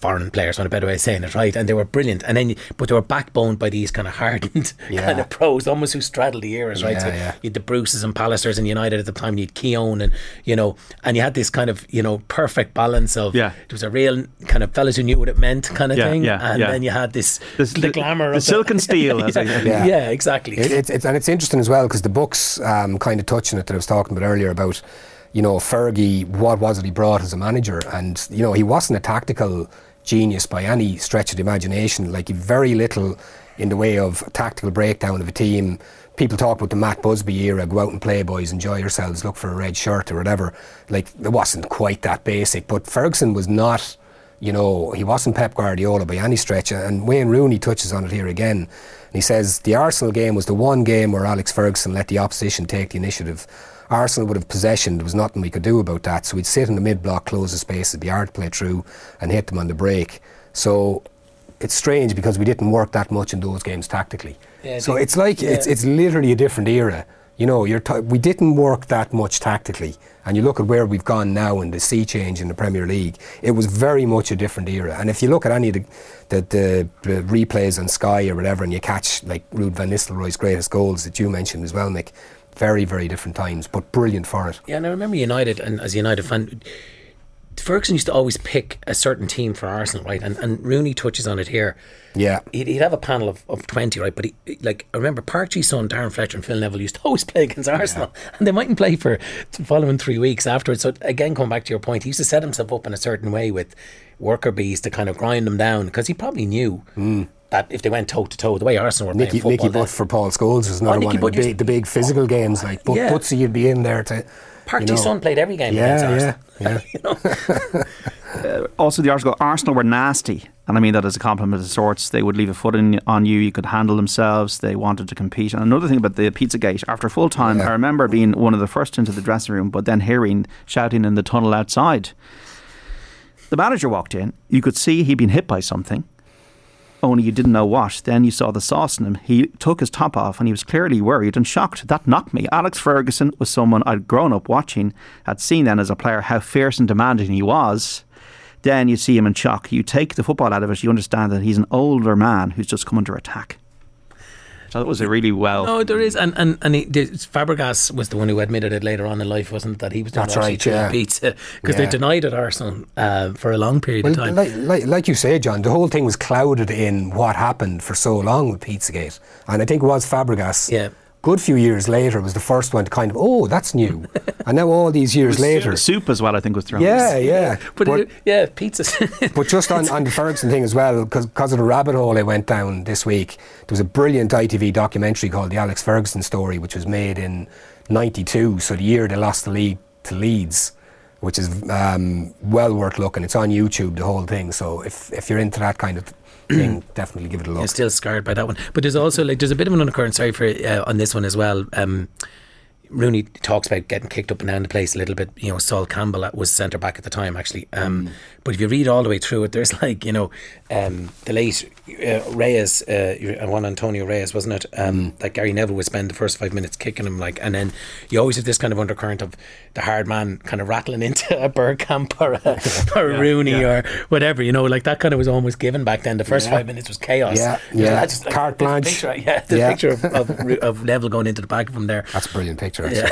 foreign players, on a better way of saying it, right? And they were brilliant. And then, but they were backboned by these kind of hardened yeah. kind of pros, almost who straddled the eras, right? Yeah, so yeah. you had the Bruces and Pallisters and United at the time, you had Keown and, you know, and you had this kind of, you know, perfect balance of, yeah. there was a real kind of fellas who knew what it meant kind of yeah, thing. Yeah, and yeah. then you had this, this the, the glamour the of the silk and steel. yeah, yeah. yeah, exactly. It, it, it's an It's interesting as well because the book's um, kind of touching it that I was talking about earlier about, you know, Fergie, what was it he brought as a manager? And, you know, he wasn't a tactical genius by any stretch of the imagination. Like, very little in the way of tactical breakdown of a team. People talk about the Matt Busby era, go out and play, boys, enjoy yourselves, look for a red shirt or whatever. Like, it wasn't quite that basic. But Ferguson was not, you know, he wasn't Pep Guardiola by any stretch. And Wayne Rooney touches on it here again. He says the Arsenal game was the one game where Alex Ferguson let the opposition take the initiative. Arsenal would have possession, there was nothing we could do about that, so we'd sit in the mid-block, close the space, it'd be hard to play through and hit them on the break. So it's strange because we didn't work that much in those games tactically. Yeah, so it's like yeah. it's it's literally a different era You know, you're t- we didn't work that much tactically. And you look at where we've gone now in the sea change in the Premier League, it was very much a different era. And if you look at any of the, the, the replays on Sky or whatever, and you catch like Ruud van Nistelrooy's greatest goals that you mentioned as well, Nick, very, very different times, but brilliant for it. Yeah, and I remember United, and as a United fan, Ferguson used to always pick a certain team for Arsenal, right? And and Rooney touches on it here. Yeah. He'd, he'd have a panel of, of twenty, right? But he, like, I remember Park Ji-sung, Darren Fletcher and Phil Neville used to always play against Arsenal. Yeah. And they mightn't play for the following three weeks afterwards. So again, going back to your point, he used to set himself up in a certain way with worker bees to kind of grind them down, because he probably knew mm. that if they went toe to toe, the way Arsenal were Nicky, playing football. Nicky Butt for Paul Scholes is another one. The big, the big physical oh, games, like but, yeah. Butsy, you'd be in there to... Park Ji-sung played every game yeah, against Arsenal. Yeah, yeah. you know? uh, also, the article, Arsenal were nasty. And I mean that as a compliment of sorts. They would leave a foot in on you. You could handle themselves. They wanted to compete. And another thing about the Pizzagate, after full time, yeah. I remember being one of the first into the dressing room, but then hearing shouting in the tunnel outside. The manager walked in. You could see he'd been hit by something, only you didn't know what. Then you saw the sauce in him. He took his top off and he was clearly worried and shocked. That knocked me. Alex Ferguson was someone I'd grown up watching, had seen then as a player how fierce and demanding he was. Then you see him in shock. You take the football out of it, you understand that he's an older man who's just come under attack. So that was a really well... No, there is. And and, and he, Fabregas was the one who admitted it later on in life, wasn't it? That he was doing That's right, yeah. pizza. Because yeah. they denied it, Arsenal, uh, for a long period well, of time. Like, like, like you say, John, the whole thing was clouded in what happened for so long with Pizzagate. And I think it was Fabregas... Yeah. Good few years later was the first one to kind of, oh, that's new. And now all these years later, soup as well, I think, was thrown. Yeah, yeah, but, but it, yeah, pizzas. But just on, on the Ferguson thing as well, because because of the rabbit hole I went down this week, there was a brilliant I T V documentary called The Alex Ferguson Story, which was made in ninety-two, so the year they lost the league to Leeds, which is um, well worth looking. It's on YouTube, the whole thing. So if if you're into that kind of thing, definitely give it a look. You're still scarred by that one. But there's also like there's a bit of an undercurrent, sorry for uh, on this one as well. Um, Rooney talks about getting kicked up and down the place a little bit. You know, Sol Campbell was centre back at the time, actually. Um, mm. But if you read all the way through it, there's like you know um, the late uh, Reyes, uh, Juan Antonio Reyes, wasn't it? Um, mm. That Gary Neville would spend the first five minutes kicking him, like, and then you always have this kind of undercurrent of the hard man kind of rattling into a Bergkamp or a, or yeah, Rooney yeah. or whatever. You know, like that kind of was almost given back then. The first yeah. five minutes was chaos. Yeah, yeah. Just, like, carte blanche. Picture, yeah, the yeah. picture of, of, of Neville going into the back of him there. That's a brilliant picture. Yeah.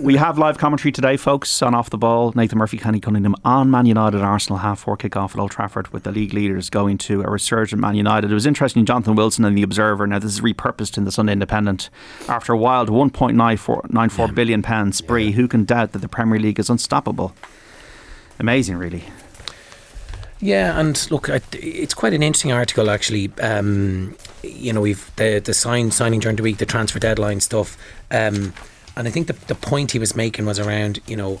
We have live commentary today, folks, on Off the Ball. Nathan Murphy, Kenny Cunningham on Man United Arsenal half-four kick-off at Old Trafford, with the league leaders going to a resurgent Man United. It was interesting, Jonathan Wilson in The Observer. Now this is repurposed in the Sunday Independent. After a wild one point nine four yeah. billion pound spree, yeah. who can doubt that the Premier League is unstoppable? Amazing, really. Yeah, and look, it's quite an interesting article, actually. Um, you know, we've the the sign signing during the week, the transfer deadline stuff. Um, And I think the, the point he was making was around, you know,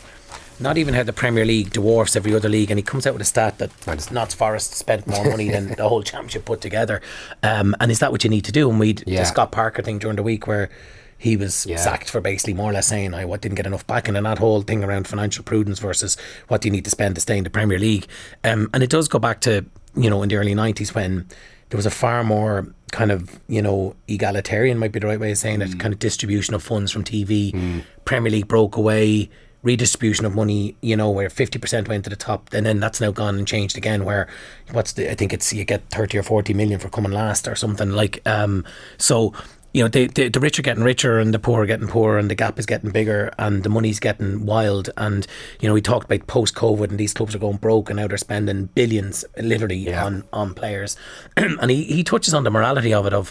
not even how the Premier League dwarfs every other league. And he comes out with a stat that Thanks. Notts Forest spent more money than the whole championship put together. Um, and is that what you need to do? And we did yeah. the Scott Parker thing during the week where he was yeah. sacked for basically more or less saying, I what, didn't get enough backing. And that whole thing around financial prudence versus what do you need to spend to stay in the Premier League. Um, and it does go back to, you know, in the early nineties when there was a far more kind of, you know, egalitarian might be the right way of saying it, mm. kind of distribution of funds from T V. Mm. Premier League broke away, redistribution of money, you know, where fifty percent went to the top, and then that's now gone and changed again, where what's the, I think it's, you get thirty or forty million for coming last or something like, um, so, you know, they, they, the rich are getting richer and the poor are getting poorer and the gap is getting bigger and the money's getting wild. And, you know, we talked about post-COVID and these clubs are going broke and now they're spending billions literally yeah. on, on players. And he, he touches on the morality of it, of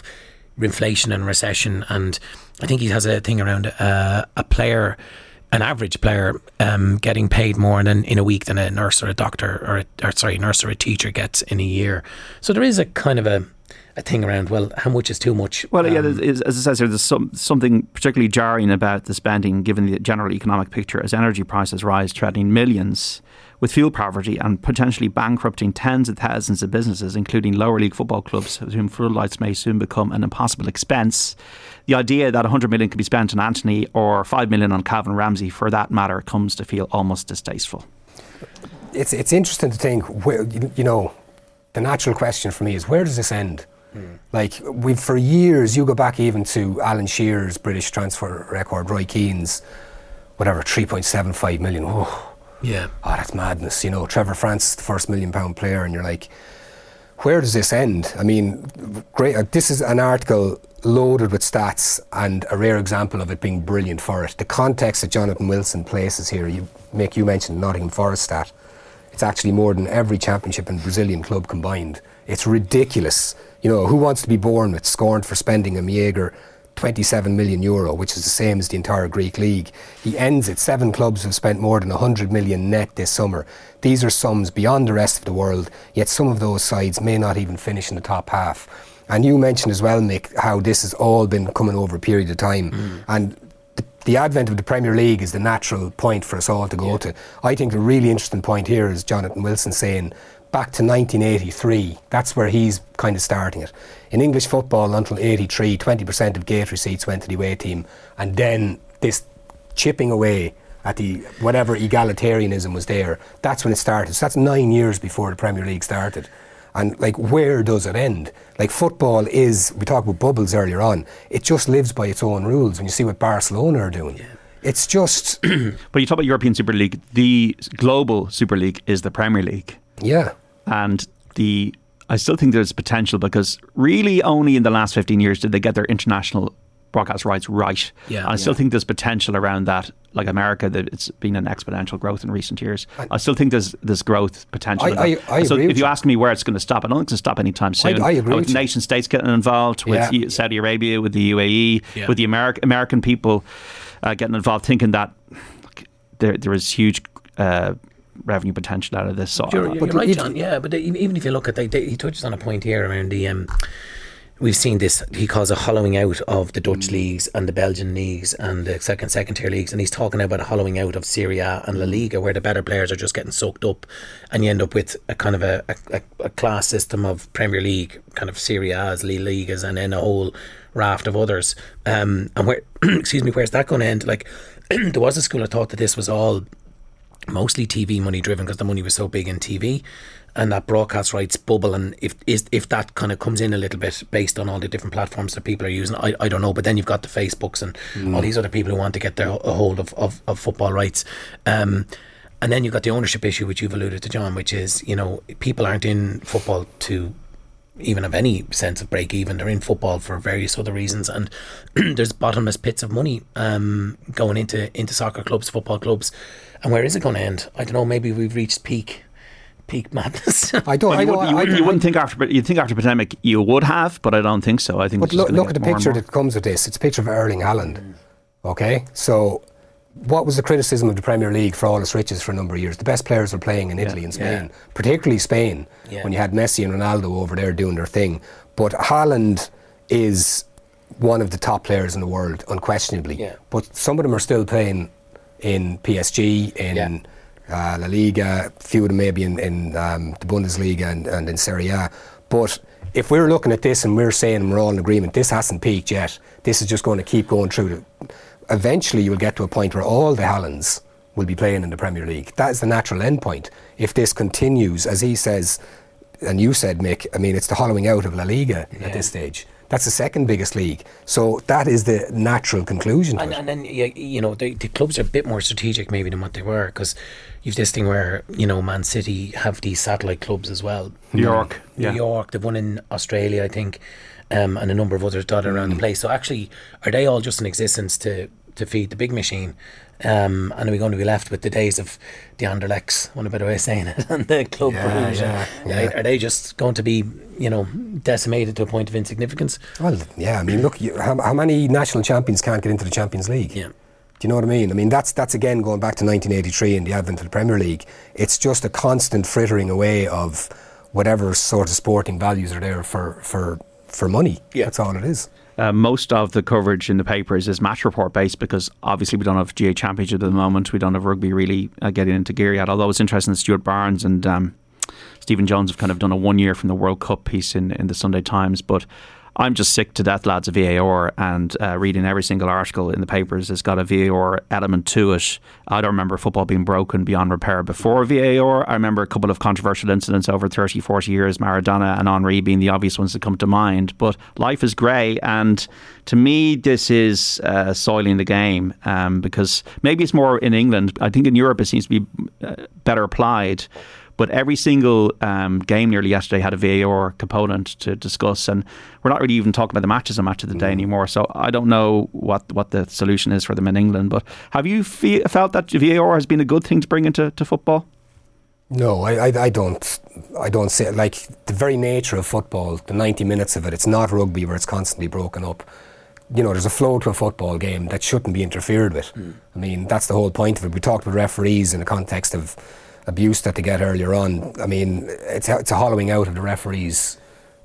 inflation and recession. And I think he has a thing around uh, a player, an average player, um, getting paid more than, in a week than a nurse or a doctor or, a, or sorry, nurse or a teacher gets in a year. So there is a kind of a... a thing around, well, how much is too much? Well, um, yeah, as it says here, there's some, something particularly jarring about the spending given the general economic picture as energy prices rise, threatening millions with fuel poverty and potentially bankrupting tens of thousands of businesses, including lower league football clubs, with whom floodlights may soon become an impossible expense. The idea that one hundred million could be spent on Antony or five million on Calvin Ramsey, for that matter, comes to feel almost distasteful. It's, it's interesting to think, well, you, you know, the natural question for me is, where does this end? Mm. Like, we've for years, you go back even to Alan Shearer's British transfer record, Roy Keane's, whatever, three point seven five million. Oh, yeah. Oh, that's madness. You know, Trevor France, the first million pound player, and you're like, where does this end? I mean, great. Uh, this is an article loaded with stats and a rare example of it being brilliant for it. The context that Jonathan Wilson places here, you make you mention Nottingham Forest stat. It's actually more than every championship and Brazilian club combined. It's ridiculous. You know, who wants to be born with scorned for spending a meagre twenty-seven million euro, which is the same as the entire Greek league? He ends it. Seven clubs have spent more than one hundred million net this summer. These are sums beyond the rest of the world, yet some of those sides may not even finish in the top half. And you mentioned as well, Mick, how this has all been coming over a period of time. Mm. And th- the advent of the Premier League is the natural point for us all to go yeah. to. I think the really interesting point here is Jonathan Wilson saying, back to nineteen eighty-three, that's where he's kind of starting it. In English football, until eighty-three, twenty percent of gate receipts went to the away team. And then this chipping away at the whatever egalitarianism was there, that's when it started. So that's nine years before the Premier League started. And like, where does it end? Like, football is, we talked about bubbles earlier on, it just lives by its own rules. When you see what Barcelona are doing, yeah. it's just... But you talk about European Super League, the global Super League is the Premier League. Yeah. And the I still think there's potential, because really only in the last fifteen years did they get their international broadcast rights right. Yeah, and I yeah. still think there's potential around that. Like America, that it's been an exponential growth in recent years. And I still think there's there's growth potential. I, I, I so agree if with you ask me where it's going to stop, I don't think it's going to stop anytime soon. I, I agree. With, with nation states getting involved, with yeah. Saudi Arabia, with the U A E, yeah. with the Ameri- American people uh, getting involved, thinking that look, there there is huge... Uh, revenue potential out of this sort. You're, you're but right, John. Yeah, but they, even if you look at, they, they, he touches on a point here around the. Um, we've seen this. He calls a hollowing out of the Dutch mm. leagues and the Belgian leagues and the second second tier leagues, and he's talking about a hollowing out of Serie A and La Liga, where the better players are just getting soaked up, and you end up with a kind of a, a, a class system of Premier League, kind of Serie A's, La Ligas, and then a whole raft of others. Um, and where, excuse me, where's that going to end? Like, there was a school of thought that this was all mostly T V money driven, because the money was so big in T V, and that broadcast rights bubble, and if is if that kind of comes in a little bit based on all the different platforms that people are using, I, I don't know. But then you've got the Facebooks and mm. all these other people who want to get their a hold of, of, of football rights, um, and then you've got the ownership issue, which you've alluded to, John, which is, you know, people aren't in football to even have any sense of break even. They're in football for various other reasons, and there's bottomless pits of money um, going into into soccer clubs, football clubs. And where is it going to end? I don't know. Maybe we've reached peak, peak madness. I don't. Well, you, I don't, would, you, I, would, I, you wouldn't I, think after. You'd think after pandemic you would have, but I don't think so. I think. But look, look at the picture that comes with this. It's a picture of Erling Haaland. Okay, so what was the criticism of the Premier League for all its riches for a number of years? The best players were playing in Italy yeah, and Spain, yeah. particularly Spain, yeah. when you had Messi and Ronaldo over there doing their thing. But Haaland is one of the top players in the world, unquestionably. Yeah. But some of them are still playing in P S G, in yeah. uh, La Liga, a few of them maybe in, in um, the Bundesliga and, and in Serie A. But if we're looking at this and we're saying we're all in agreement, this hasn't peaked yet. This is just going to keep going through. The, eventually you'll get to a point where all the Haalands will be playing in the Premier League. That is the natural end point. If this continues, as he says, and you said, Mick, I mean, it's the hollowing out of La Liga yeah. at this stage. That's the second biggest league. So that is the natural conclusion. And, and then, you know, the, the clubs are a bit more strategic maybe than what they were, because you've this thing where, you know, Man City have these satellite clubs as well. New York. New yeah. York. They've won in Australia, I think, um, and a number of others dotted around mm. the place. So actually, are they all just in existence to, to feed the big machine? Um, and are we going to be left with the days of the Anderlechts, one a better way of saying it, and the Club yeah, Brugge? Yeah, yeah. Are, are they just going to be, you know, decimated to a point of insignificance? Well, yeah. I mean, look, you, how, how many national champions can't get into the Champions League? Yeah. Do you know what I mean? I mean, that's that's again going back to nineteen eighty-three and the advent of the Premier League. It's just a constant frittering away of whatever sort of sporting values are there for for for money. Yeah. That's all it is. Uh, most of the coverage in the papers is match report based, because obviously we don't have G A A Championship at the moment. We don't have rugby really uh, getting into gear yet. Although it's interesting that Stuart Barnes and um, Stephen Jones have kind of done a one year from the World Cup piece in, in the Sunday Times. But I'm just sick to death, lads, of V A R, and uh, reading every single article in the papers has got a V A R element to it. I don't remember football being broken beyond repair before V A R. I remember a couple of controversial incidents over thirty, forty years, Maradona and Henri being the obvious ones that come to mind. But life is grey, and to me this is uh, soiling the game, um, because maybe it's more in England. I think in Europe it seems to be uh, better applied. But every single um, game nearly yesterday had a V A R component to discuss, and we're not really even talking about the match as a match of the day anymore. So I don't know what, what the solution is for them in England. But have you fe- felt that V A R has been a good thing to bring into to football? No, I, I, I don't. I don't say like the very nature of football, the ninety minutes of it. It's not rugby where it's constantly broken up. You know, there's a flow to a football game that shouldn't be interfered with. Mm. I mean, that's the whole point of it. We talked about referees in the context of abuse that they get earlier on. I mean, it's it's a hollowing out of the referee's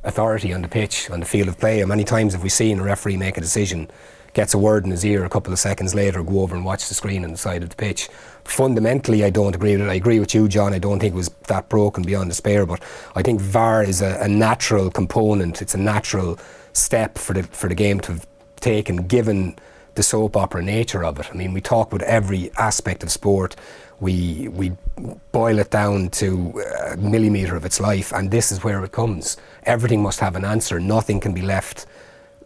authority on the pitch, on the field of play. And many times have we seen a referee make a decision, gets a word in his ear, a couple of seconds later, go over and watch the screen on the side of the pitch. Fundamentally, I don't agree with it. I agree with you, John. I don't think it was that broken beyond despair, but I think V A R is a, a natural component. It's a natural step for the for the game to have taken, given the soap opera nature of it. I mean, we talk with every aspect of sport. We we boil it down to a millimetre of its life, and this is where it comes. Everything must have an answer. Nothing can be left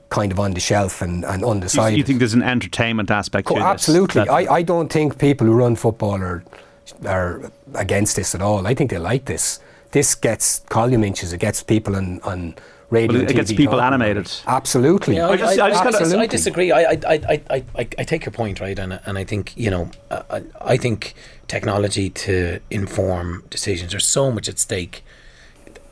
kind of on the shelf and, and undecided. You, you think there's an entertainment aspect oh, to absolutely. this? Absolutely. I, I don't think people who run football are, are against this at all. I think they like this. This gets column inches. It gets people on, on radio, well, it T V gets people animated. Absolutely. Yeah, I, I, just, I, just absolutely. Kind of, I disagree. I I, I, I I take your point, right? And and I think, you know, I, I think technology to inform decisions, there's so much at stake.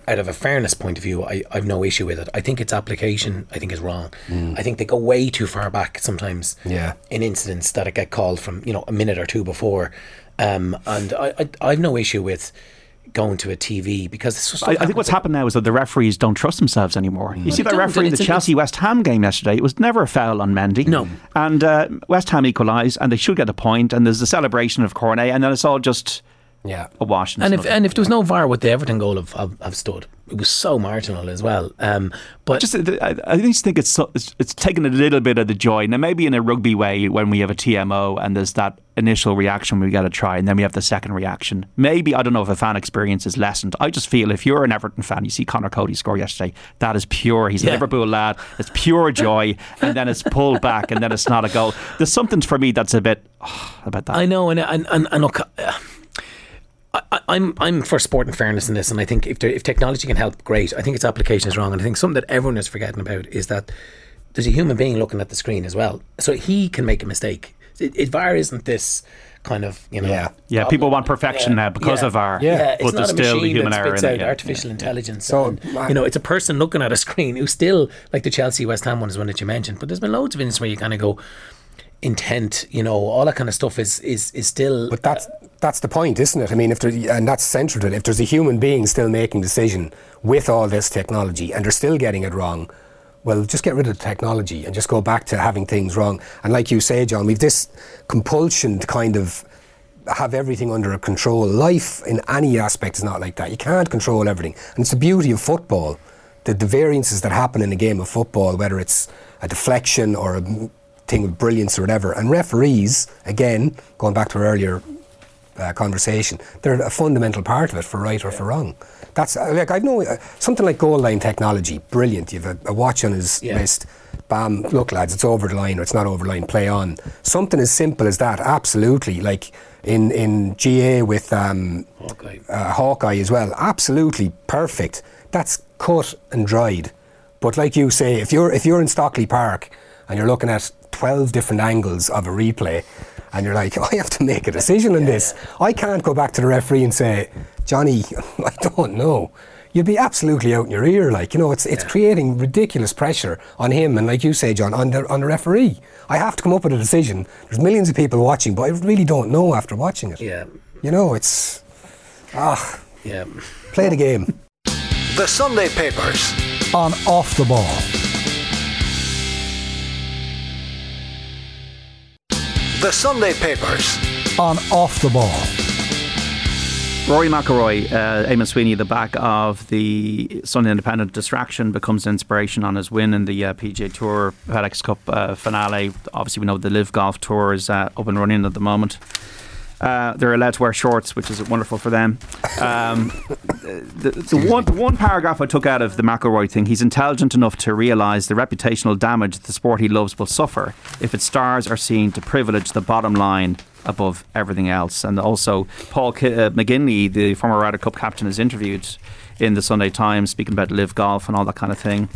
Out of a fairness point of view, I, I've no issue with it. I think its application, I think, is wrong. Mm. I think they go way too far back sometimes yeah. in incidents that it get called from, you know, a minute or two before. Um, and I, I I've no issue with going to a T V, because this was I, I think what's happened now is that the referees don't trust themselves anymore. Mm. You see that referee in the Chelsea West Ham game yesterday, it was never a foul on Mendy. No. And uh, West Ham equalised, and they should get a point, and there's the celebration of Cornet, and then it's all just yeah. a wash. And, and if and if there was no V A R, with the Everton goal of have, have, have stood. It was so marginal as well. Um, but just I, I just think it's, so, it's it's taken a little bit of the joy. Now, maybe in a rugby way, when we have a T M O and there's that initial reaction, we get a try, and then we have the second reaction. Maybe, I don't know if a fan experience is lessened. I just feel if you're an Everton fan, you see Connor Cody score yesterday, that is pure. He's yeah. a Liverpool lad. It's pure joy, and then it's pulled back, and then it's not a goal. There's something for me that's a bit oh, about that. I know, and and and, and look. Uh, I, I'm I'm for sport and fairness in this, and I think if there, if technology can help, great. I think its application is wrong, and I think something that everyone is forgetting about is that there's a human being looking at the screen as well, so he can make a mistake. It, it V A R isn't this kind of, you know, yeah, yeah people want perfection yeah. now because yeah. of V A R. Yeah, yeah. It's but not there's a still machine human that spits error out in artificial yeah. intelligence. So and, you know, it's a person looking at a screen who's still, like the Chelsea West Ham one is one that you mentioned, but there's been loads of instances where you kind of go. Intent, you know, all that kind of stuff is is, is still. But that's that's the point, isn't it? I mean, if there, and that's central to it. If there's a human being still making decision with all this technology, and they're still getting it wrong, well, just get rid of the technology and just go back to having things wrong. And like you say, John, we've this compulsion to kind of have everything under control. Life in any aspect is not like that. You can't control everything, and it's the beauty of football. The, the variances that happen in a game of football, whether it's a deflection or a thing with brilliance or whatever, and referees, again going back to our earlier uh, conversation, they're a fundamental part of it, for right or yeah. for wrong. That's uh, like I know uh, something like goal line technology, brilliant. You've a, a watch on his yeah. wrist, bam, look lads, it's over the line or it's not over the line, play on. Something as simple as that, absolutely. Like in in G A with um, Hawkeye. Uh, Hawkeye as well, absolutely perfect. That's cut and dried. But like you say, if you're if you're in Stockley Park and you're looking at twelve different angles of a replay, and you're like, oh, I have to make a decision on yeah, this. Yeah. I can't go back to the referee and say, Johnny, I don't know. You'd be absolutely out in your ear. Like, you know, it's it's yeah. creating ridiculous pressure on him, and like you say, John, on the, on the referee. I have to come up with a decision. There's millions of people watching, but I really don't know after watching it. Yeah. You know, it's, ah, yeah. play the game. The Sunday Papers on Off the Ball. The Sunday Papers on Off the Ball. Rory McIlroy, uh, Eamon Sweeney, the back of the Sunday Independent, distraction becomes inspiration on his win in the uh, P G A Tour FedEx Cup uh, finale. Obviously, we know the Live Golf Tour is uh, up and running at the moment. Uh, they're allowed to wear shorts, which is wonderful for them. Um, the, the one, one paragraph I took out of the McIlroy thing: he's intelligent enough to realise the reputational damage the sport he loves will suffer if its stars are seen to privilege the bottom line above everything else. And also Paul K- uh, McGinley, the former Ryder Cup captain, is interviewed in the Sunday Times speaking about Live Golf and all that kind of thing.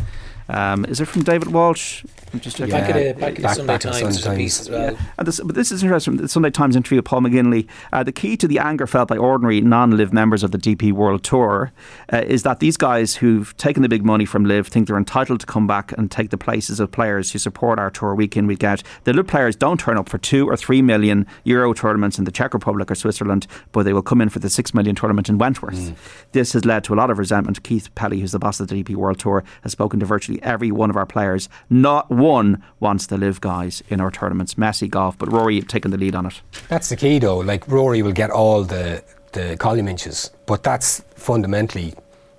Um, is it from David Walsh? I'm just checking. Yeah. Back at the, back at the back, Sunday back Times a piece as well. Yeah. And this, but this is interesting. The Sunday Times interview with Paul McGinley. Uh, the key to the anger felt by ordinary non-Live members of the D P World Tour uh, is that these guys who've taken the big money from Live think they're entitled to come back and take the places of players who support our tour week in, week out. The Live players don't turn up for two or three million Euro tournaments in the Czech Republic or Switzerland, but they will come in for the six million tournament in Wentworth. Mm. This has led to a lot of resentment. Keith Pelly, who's the boss of the D P World Tour, has spoken to virtually every one of our players. Not one wants the Live guys in our tournaments. Messy golf, but Rory taking the lead on it. That's the key though. Like, Rory will get all the the column inches, but that's fundamentally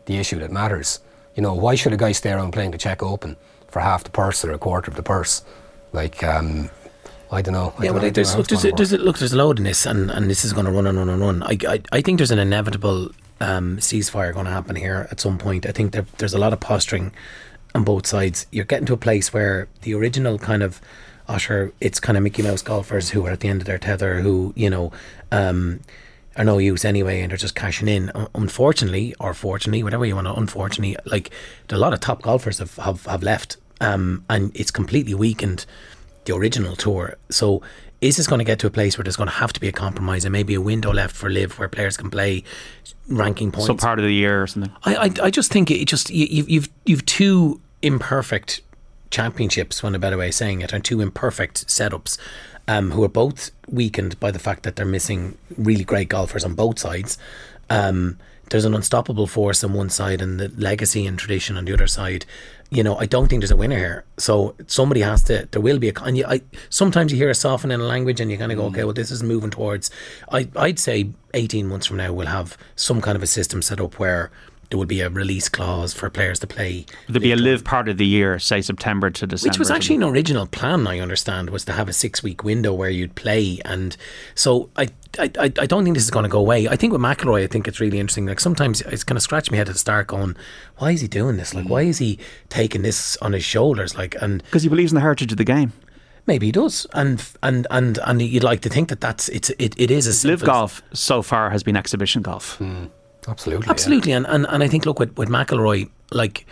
the issue that matters. You know, why should a guy stay around playing the Czech Open for half the purse or a quarter of the purse? Like, um, I don't know. I yeah, don't well, know. There's, look, there's, there's, look, there's a load in this, and, and this is going to run and run and run. I, I, I think there's an inevitable um, ceasefire going to happen here at some point. I think there, there's a lot of posturing on both sides. You're getting to a place where the original kind of Usher, it's kind of Mickey Mouse golfers who are at the end of their tether, who, you know, um, are no use anyway, and they're just cashing in. Unfortunately, or fortunately, whatever you want to, unfortunately, like, a lot of top golfers have, have, have left, um, and it's completely weakened the original tour. So is this going to get to a place where there's going to have to be a compromise and maybe a window left for Live where players can play ranking points? Some part of the year or something. I I, I just think it just you, you've you've two imperfect championships, one a better way of saying it, and two imperfect setups, um, who are both weakened by the fact that they're missing really great golfers on both sides. Um, there's an unstoppable force on one side and the legacy and tradition on the other side. You know, I don't think there's a winner here. So somebody has to, there will be a, and you, I, sometimes you hear a softening in language and you kind of go, okay, well, this is moving towards, I, I'd say eighteen months from now, we'll have some kind of a system set up where there would be a release clause for players to play. There'd be a Live part of the year, say September to December. Which was actually an original plan, I understand, was to have a six-week window where you'd play. And so I I, I don't think this is going to go away. I think with McIlroy, I think it's really interesting. Like, sometimes it's kind of scratched my head at the start going, why is he doing this? Like, why is he taking this on his shoulders? Like, and because he believes in the heritage of the game. Maybe he does, and and and and you'd like to think that that's it's it, it is as Live golf so far has been exhibition golf. Mm. Absolutely. Absolutely. Yeah. And, and and I think, look, with, with McIlroy, like,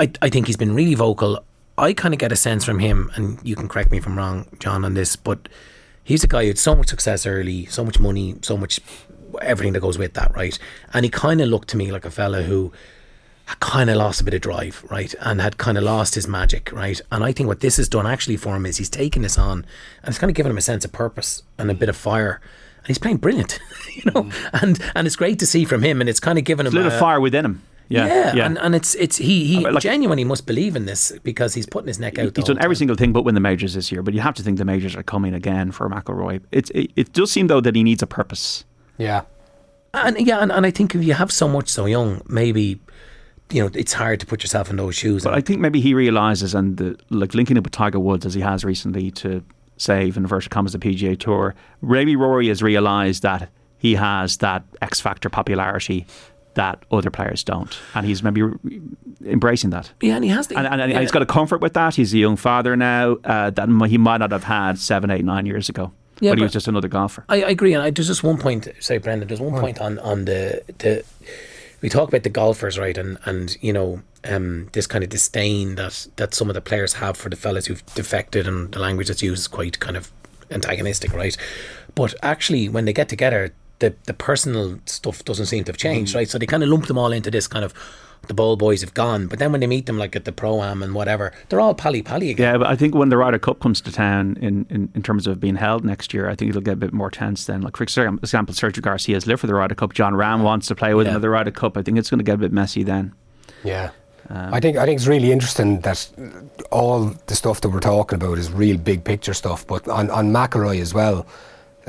I, I think he's been really vocal. I kind of get a sense from him, and you can correct me if I'm wrong, John, on this, but he's a guy who had so much success early, so much money, so much everything that goes with that, right? And he kind of looked to me like a fella who had kind of lost a bit of drive, right? And had kind of lost his magic, right? And I think what this has done actually for him is he's taken this on, and it's kind of given him a sense of purpose and a bit of fire. And he's playing brilliant, you know, mm. and and it's great to see from him, and it's kind of given him a little fire within him. Yeah, yeah, yeah. And, and it's it's he he I mean, like, genuinely must believe in this because he's putting his neck out. He's done every time. single thing, but win the majors this year. But you have to think the majors are coming again for McIlroy. It's it, it does seem though that he needs a purpose. Yeah, and yeah, and, and I think if you have so much so young, maybe, you know, it's hard to put yourself in those shoes. But I think maybe he realizes, and the, like, linking up with Tiger Woods as he has recently to save in inverted commas the P G A Tour, maybe Rory has realised that he has that X factor popularity that other players don't, and he's maybe re- embracing that. Yeah, and he has the, and, and, and yeah. he's got a comfort with that. He's a young father now uh, that he might not have had seven, eight, nine years ago. Yeah, but, but he was just another golfer. I, I agree, and I, there's just one point. Sorry, Brendan. There's one point on on the the we talk about the golfers, right? And and you know. Um, this kind of disdain that, that some of the players have for the fellas who've defected, and the language that's used is quite kind of antagonistic, right? But actually, when they get together, the, the personal stuff doesn't seem to have changed, mm. right? So they kind of lump them all into this kind of, the ball boys have gone, but then when they meet them, like at the Pro-Am and whatever, they're all pally-pally again. Yeah, but I think when the Ryder Cup comes to town in, in, in terms of being held next year, I think it'll get a bit more tense then. Like, for example, Sergio Garcia's lived for the Ryder Cup. John Rahm wants to play with yeah. him at the Ryder Cup. I think it's going to get a bit messy then. Yeah. Um, I think I think it's really interesting that all the stuff that we're talking about is real big picture stuff, but on, on McIlroy as well,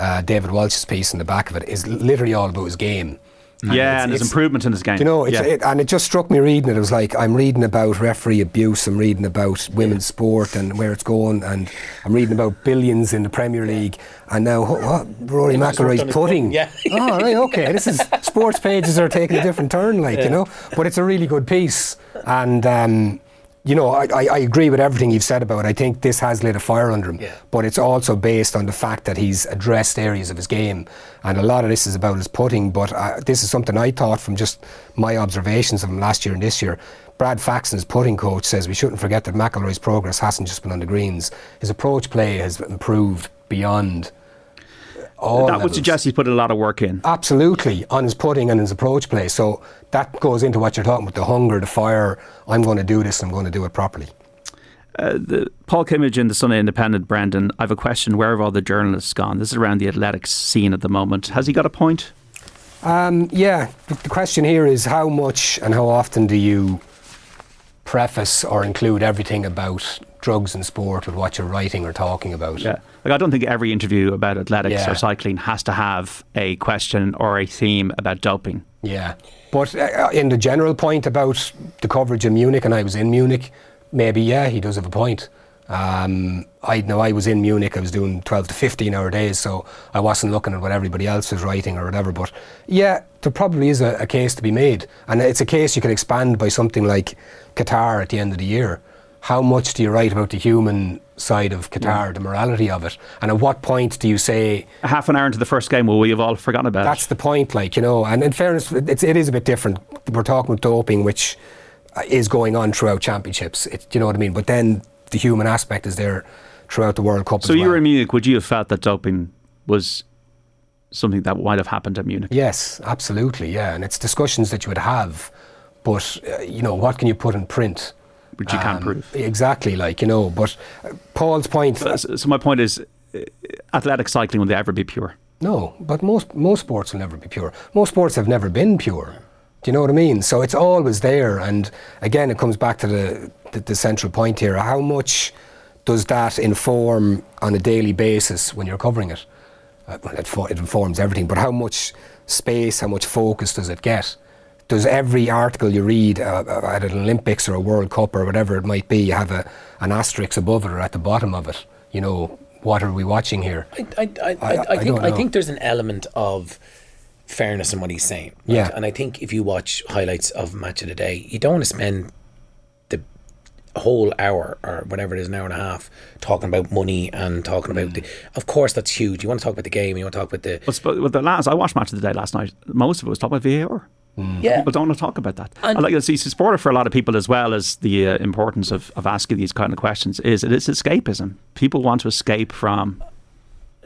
uh, David Walsh's piece in the back of it is literally all about his game. And yeah, it's, and there's improvement in this game. You know, it's, yeah. it, and it just struck me reading it. It was like, I'm reading about referee abuse, I'm reading about women's sport and where it's going, and I'm reading about billions in the Premier League, and now, what, what? Rory McIlroy's pudding. Yeah. Oh, right, okay. This is, sports pages are taking a different turn, like, yeah. you know. But it's a really good piece. And, um, you know, I, I, I agree with everything you've said about it. I think this has lit a fire under him. Yeah. But it's also based on the fact that he's addressed areas of his game. And a lot of this is about his putting, but uh, this is something I thought from just my observations of him last year and this year. Brad Faxon, his putting coach, says we shouldn't forget that McIlroy's progress hasn't just been on the greens. His approach play has improved beyond all That levels. Would suggest he's put a lot of work in. Absolutely, on his putting and his approach play. So that goes into what you're talking about, the hunger, the fire. I'm going to do this, I'm going to do it properly. Uh, the, Paul Kimmage in the Sunday Independent, Brendan, I have a question. Where have all the journalists gone? This is around the athletics scene at the moment. Has he got a point? Um, yeah. The question here is how much and how often do you preface or include everything about drugs and sport with what you're writing or talking about? Yeah. Like, I don't think every interview about athletics yeah. or cycling has to have a question or a theme about doping. Yeah. But uh, in the general point about the coverage in Munich, and I was in Munich, maybe, yeah, he does have a point. Um, I know I was in Munich, I was doing twelve to fifteen hour days, so I wasn't looking at what everybody else was writing or whatever. But yeah, there probably is a, a case to be made. And it's a case you can expand by something like Qatar at the end of the year. How much do you write about the human side of Qatar, yeah. the morality of it? And at what point do you say... A half an hour into the first game, will we have all forgotten about that's it? That's the point, like, you know. And in fairness, it's, it is a bit different. We're talking about doping, which... is going on throughout championships. It, you know what I mean? But then the human aspect is there throughout the World Cup so as well. So you were in Munich, would you have felt that doping was something that might have happened at Munich? Yes, absolutely, yeah. And it's discussions that you would have, but, uh, you know, what can you put in print? Which you um, can't prove. Exactly, like, you know, but Paul's point... So, so my point is, uh, athletic cycling, will they ever be pure? No, but most most sports will never be pure. Most sports have never been pure. Do you know what I mean? So it's always there, and again, it comes back to the, the, the central point here. How much does that inform on a daily basis when you're covering it? Uh, well, it, fo- it informs everything, but how much space, how much focus does it get? Does every article you read uh, at an Olympics or a World Cup or whatever it might be have a, an asterisk above it or at the bottom of it? You know, what are we watching here? I, I, I, I, I, I think I think there's an element of fairness in what he's saying, right? Yeah. And I think if you watch highlights of Match of the Day, you don't want to spend the whole hour or whatever it is, an hour and a half, talking about money and talking about mm. the, of course that's huge, you want to talk about the game and you want to talk about the well, with the last, I watched Match of the Day last night, most of it was talking about V A R. Mm. Yeah. People don't want to talk about that. And I like to see supporter for a lot of people as well as the uh, importance of, of asking these kind of questions is it is escapism. People want to escape from...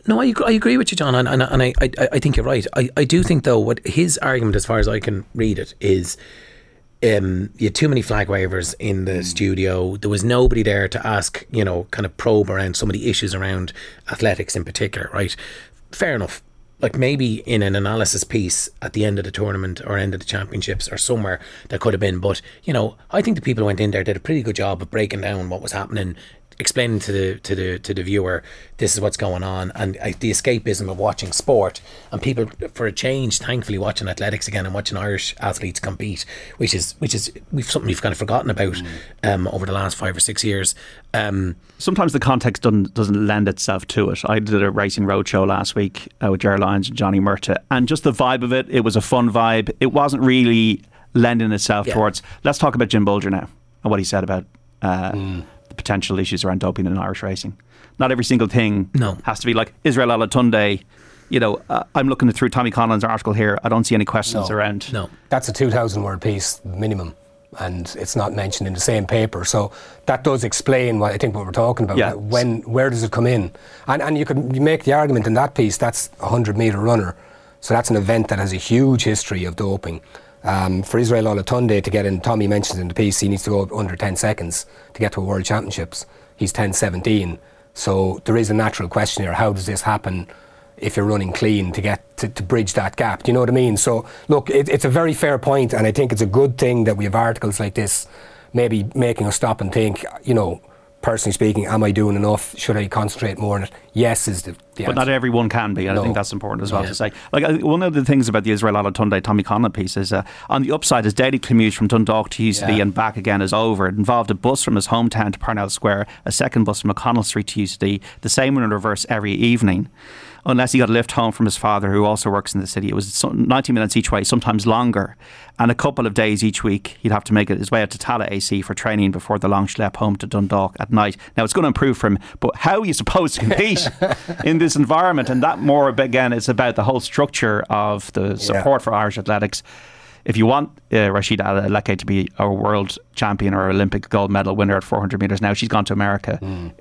No, I, I agree with you, John, and, and, and I, I I think you're right. I, I do think, though, what his argument, as far as I can read it, is um, you had too many flag wavers in the mm. studio. There was nobody there to ask, you know, kind of probe around some of the issues around athletics in particular, right? Fair enough. Like, maybe in an analysis piece at the end of the tournament or end of the championships or somewhere that could have been. But, you know, I think the people who went in there did a pretty good job of breaking down what was happening, explaining to the to the to the viewer this is what's going on, and uh, the escapism of watching sport, and people for a change thankfully watching athletics again and watching Irish athletes compete, which is which is we've something we've kind of forgotten about mm. um, over the last five or six years. Um, sometimes the context doesn't doesn't lend itself to it. I did a racing roadshow last week uh, with Ger Lyons and Johnny Murta, and just the vibe of it, it was a fun vibe. It wasn't really lending itself yeah. towards let's talk about Jim Bulger now and what he said about uh, mm. potential issues around doping in Irish racing. Not every single thing no. has to be like Israel Olatunde. You know, uh, I'm looking through Tommy Conlon's article here. I don't see any questions no. around. No, that's a two thousand word piece minimum, and it's not mentioned in the same paper. So that does explain what I think what we're talking about. Yeah. When, where does it come in? And and you could make the argument in that piece. That's a hundred meter runner, so that's an event that has a huge history of doping. Um, for Israel Olatunde to get in, Tommy mentions in the piece, he needs to go under ten seconds to get to a World Championships. He's ten seventeen. So there is a natural question here. How does this happen if you're running clean to get to, to bridge that gap? Do you know what I mean? So look, it, it's a very fair point, and I think it's a good thing that we have articles like this, maybe making us stop and think, you know, personally speaking, am I doing enough? Should I concentrate more on it? Yes is the The but answer. Not everyone can be, and no. I think that's important as well yeah. to say. Like one of the things about the Israel Olatunde Tommy Conlon piece is uh, on the upside, his daily commute from Dundalk to U C D yeah. and back again is over. It involved a bus from his hometown to Parnell Square, a second bus from O'Connell Street to U C D, the same one in reverse every evening. Unless he got a lift home from his father, who also works in the city. It was ninety minutes each way, sometimes longer. And a couple of days each week, he'd have to make his way out to Tallaght A C for training before the long schlep home to Dundalk at night. Now, it's going to improve for him, but how are you supposed to compete in this environment? And that more, again, is about the whole structure of the support yeah. for Irish athletics. If you want uh, Rashida Aleke to be a world champion or Olympic gold medal winner at four hundred metres now, she's gone to America. Mm.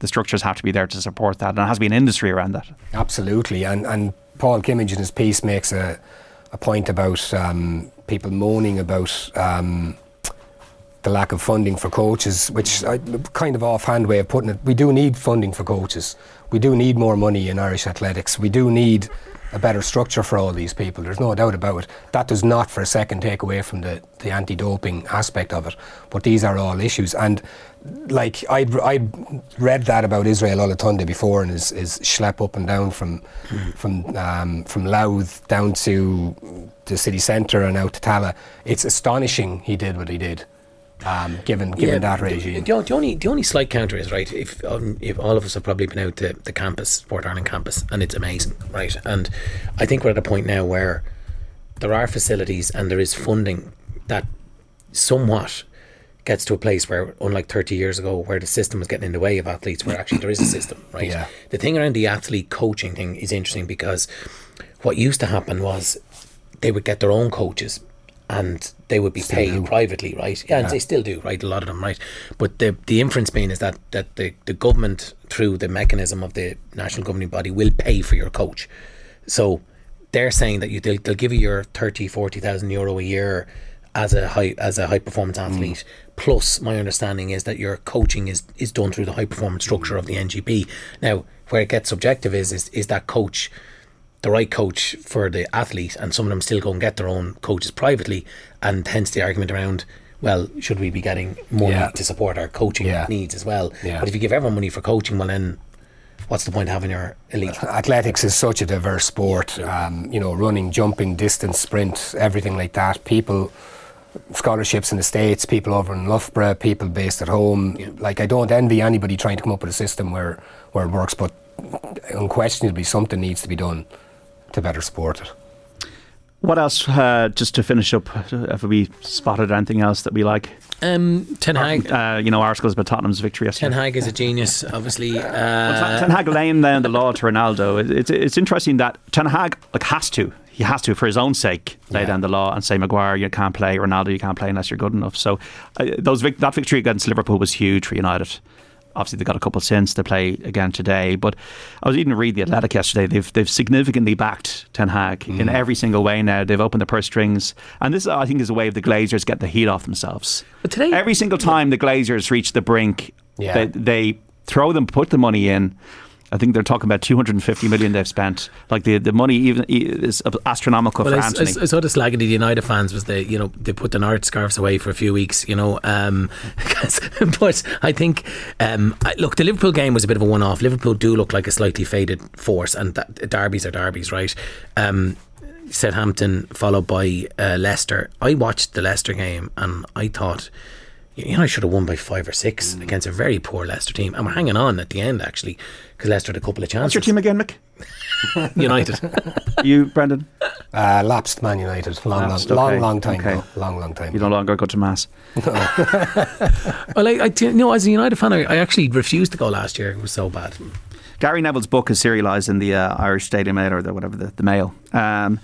The structures have to be there to support that, and there has to be an industry around that. Absolutely, and and Paul Kimmage in his piece makes a, a point about um, people moaning about um, the lack of funding for coaches, which I, kind of offhand way of putting it, we do need funding for coaches. We do need more money in Irish athletics. We do need a better structure for all these people. There's no doubt about it. That does not for a second take away from the, the anti-doping aspect of it. But these are all issues. And like I'd, I'd read that about Israel Olatunde before and his, his schlep up and down from mm. from um, from Louth down to the city centre and out to Tallaght. It's astonishing he did what he did. Um, given given yeah, that regime, the, the only the only slight counter is right. If um, if all of us have probably been out to the campus, Sport Ireland campus, and it's amazing, right? And I think we're at a point now where there are facilities and there is funding that somewhat gets to a place where, unlike thirty years ago, where the system was getting in the way of athletes, where actually there is a system, right? Yeah. The thing around the athlete coaching thing is interesting because what used to happen was they would get their own coaches. And they would be still paid do. privately, right? Yeah, yeah, and they still do, right? A lot of them, right? But the the inference being is that, that the, the government, through the mechanism of the national governing body, will pay for your coach. So they're saying that you they'll, they'll give you your thirty, forty thousand euro a year as a high as a high performance athlete. Mm. Plus, my understanding is that your coaching is, is done through the high performance structure of the N G B. Now, where it gets subjective is is is that coach. The right coach for the athlete, and some of them still go and get their own coaches privately, and hence the argument around, well, should we be getting money yeah. to support our coaching yeah. needs as well? Yeah. But if you give everyone money for coaching, well then what's the point of having your elite? Athletics is such a diverse sport, um, you know, running, jumping, distance, sprint, everything like that. People, scholarships in the States, people over in Loughborough, people based at home. Yeah. Like I don't envy anybody trying to come up with a system where, where it works, but unquestionably something needs to be done to better support it. What else, uh, just to finish up, have we spotted anything else that we like? Um, Ten Hag. Or, uh, you know, articles about Tottenham's victory yesterday. Ten Hag is a genius, obviously. Uh, well, Ten Hag laying down the law to Ronaldo. It, it, it's interesting that Ten Hag like, has to. He has to, for his own sake, lay yeah. down the law and say, Maguire, you can't play. Ronaldo, you can't play unless you're good enough. So uh, those vic- that victory against Liverpool was huge for United. Obviously, they've got a couple since to play again today. But I was even reading The Athletic yesterday. They've they've significantly backed Ten Hag mm. in every single way now. They've opened the purse strings. And this, I think, is a way of the Glazers getting the heat off themselves. But today, every single time the Glazers reach the brink, yeah. they, they throw them, put the money in. I think they're talking about two hundred fifty million they've spent. Like the, the money even is astronomical well, for I, Anthony. I, I saw the slag of the United fans was they, you know, they put the Norwich scarves away for a few weeks, you know. Um, but I think, um, I, look, the Liverpool game was a bit of a one-off. Liverpool do look like a slightly faded force, and that, derbies are derbies, right? Um, Southampton followed by uh, Leicester. I watched the Leicester game and I thought, you know, I should have won by five or six mm. against a very poor Leicester team, and we're hanging on at the end actually because Leicester had a couple of chances. What's your team again, Mick? United. You, Brendan? Uh, lapsed Man United. Long, lapsed, long, okay. long, long time okay. ago. Long, long time. You no longer go to mass. No. Well, I, I, you know, as a United fan, I, I actually refused to go last year. It was so bad. Gary Neville's book is serialised in the uh, Irish Daily Mail or the whatever the, the Mail. Um,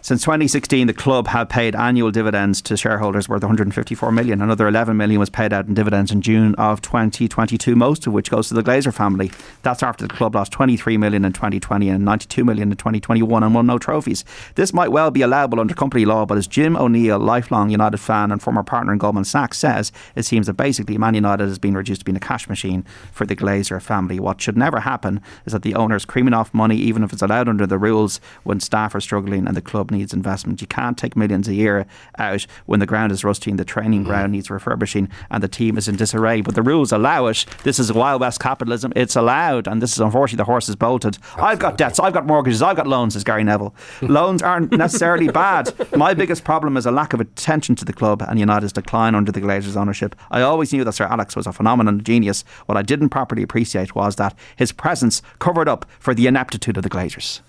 Since twenty sixteen, the club have paid annual dividends to shareholders worth one hundred fifty-four million. Another eleven million was paid out in dividends in June of twenty twenty-two, most of which goes to the Glazer family. That's after the club lost twenty-three million in twenty twenty and ninety-two million in twenty twenty-one and won no trophies. This might well be allowable under company law, but as Jim O'Neill, lifelong United fan and former partner in Goldman Sachs, says, it seems that basically Man United has been reduced to being a cash machine for the Glazer family. What should never happen is that the owner's creaming off money, even if it's allowed under the rules, when staff are struggling and the club club needs investment. You can't take millions a year out when the ground is rusty and the training ground needs refurbishing and the team is in disarray. But the rules allow it. This is Wild West capitalism. It's allowed, and this is unfortunately the horse is bolted. Absolutely. I've got debts, I've got mortgages, I've got loans, says Gary Neville. Loans aren't necessarily bad. My biggest problem is a lack of attention to the club and United's decline under the Glazers' ownership. I always knew that Sir Alex was a phenomenon, a genius. What I didn't properly appreciate was that his presence covered up for the ineptitude of the Glazers.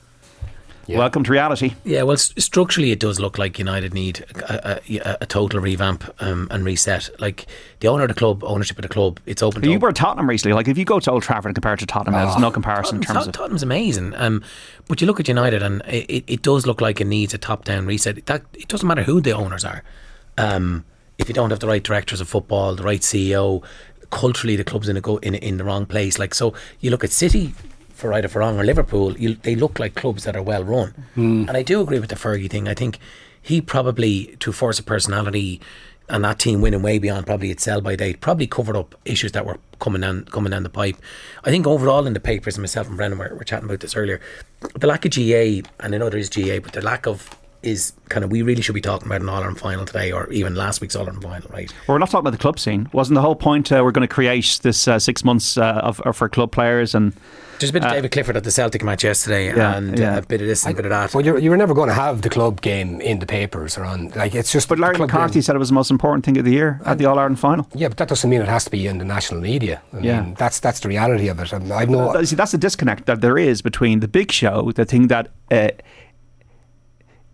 Yeah. Welcome to reality. Yeah, well, st- structurally, it does look like United need a, a, a, a total revamp um, and reset. Like the owner of the club, ownership of the club, it's open. You were at Tottenham recently. Like if you go to Old Trafford and compare it to Tottenham, oh, there's no comparison Tottenham, in terms Tot- of Tottenham's amazing. Um, but you look at United, and it, it does look like it needs a top-down reset. That it doesn't matter who the owners are. Um, if you don't have the right directors of football, the right C E O, culturally the club's in a go in in the wrong place. Like so, you look at City, for right or for wrong, or Liverpool, you, they look like clubs that are well run. Mm. And I do agree with the Fergie thing. I think he probably, to force a personality and that team winning way beyond probably its sell by date, probably covered up issues that were coming down coming down the pipe. I think overall in the papers, myself and Brendan were, were chatting about this earlier, the lack of G A, and I know there is G A, but the lack of is kind of, we really should be talking about an All-Ireland final today, or even last week's All-Ireland final, right? Well, we're not talking about the club scene. Wasn't the whole point uh, we're going to create this uh, six months uh, of, of for club players? And there's a bit of uh, David Clifford at the Celtic match yesterday, yeah, and yeah. a bit of this and a bit of that. Well, you're, you were never going to have the club game in the papers or on, like, it's just. But Larry McCarthy game. said it was the most important thing of the year at the All-Ireland final. Yeah, but that doesn't mean it has to be in the national media. I yeah. mean, that's that's the reality of it. I mean, I've no. See, that's the disconnect that there is between the big show, the thing that Uh,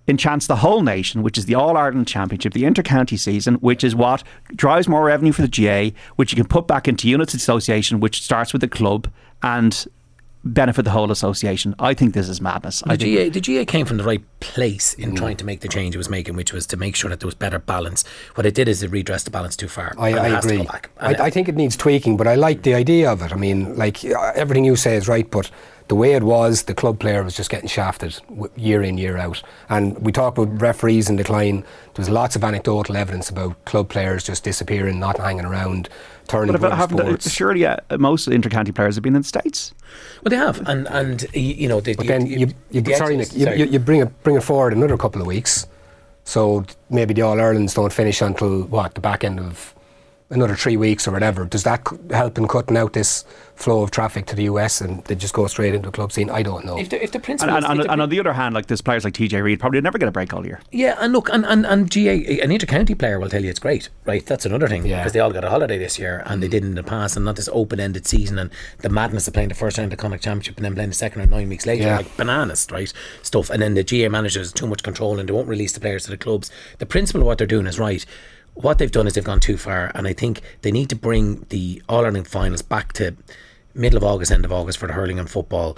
enchants the whole nation, which is the All-Ireland Championship, the inter-county season, which is what drives more revenue for the G A A, which you can put back into units association, which starts with the club and benefit the whole association. I think this is madness. The, I G A A, the G A A came from the right place in mm. trying to make the change it was making, which was to make sure that there was better balance. What it did is it redressed the balance too far. I, I agree. I, I think it needs tweaking, but I like the idea of it. I mean, like, everything you say is right, but the way it was, the club player was just getting shafted year in, year out. And we talked about referees in decline. There was lots of anecdotal evidence about club players just disappearing, not hanging around, turning but to other sports. Surely uh, most inter-county players have been in the States. Well, they have. And, and you know, the, but you, then you, you, you, sorry, Nick, you, you bring it, bring it forward another couple of weeks. So maybe the All-Irelands don't finish until, what, the back end of another three weeks or whatever. Does that help in cutting out this flow of traffic to the U S and they just go straight into the club scene? I don't know. If the, if the principle and, and, and, and, and on the other hand, like, there's players like T J Reid probably never get a break all year. Yeah, and look, and, and, and G A, an inter-county player will tell you it's great, right? That's another thing, yeah. because they all got a holiday this year and they didn't in the past, and not this open-ended season and the madness of playing the first round of the Connacht Championship and then playing the second round nine weeks later, yeah. like bananas, right? Stuff. And then the G A A managers have too much control and they won't release the players to the clubs. The principle of what they're doing is right. What they've done is they've gone too far, and I think they need to bring the All-Ireland finals back to middle of August, end of August for the hurling and football.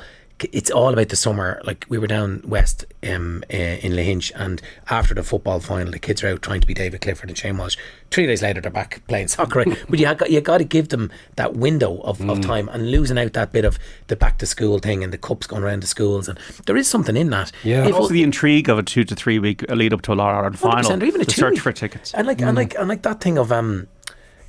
It's all about the summer. Like, we were down west um, uh, in Lahinch, and after the football final the kids are out trying to be David Clifford and Shane Walsh. Three days later they're back playing soccer. But you got, you got to give them that window of, mm. of time, and losing out that bit of the back to school thing and the cups going around the schools, and there is something in that. Yeah, and also it, the intrigue of a two to three week lead up to a All-Ireland final, or even a the search week. for tickets and like, mm. and like and like that thing of um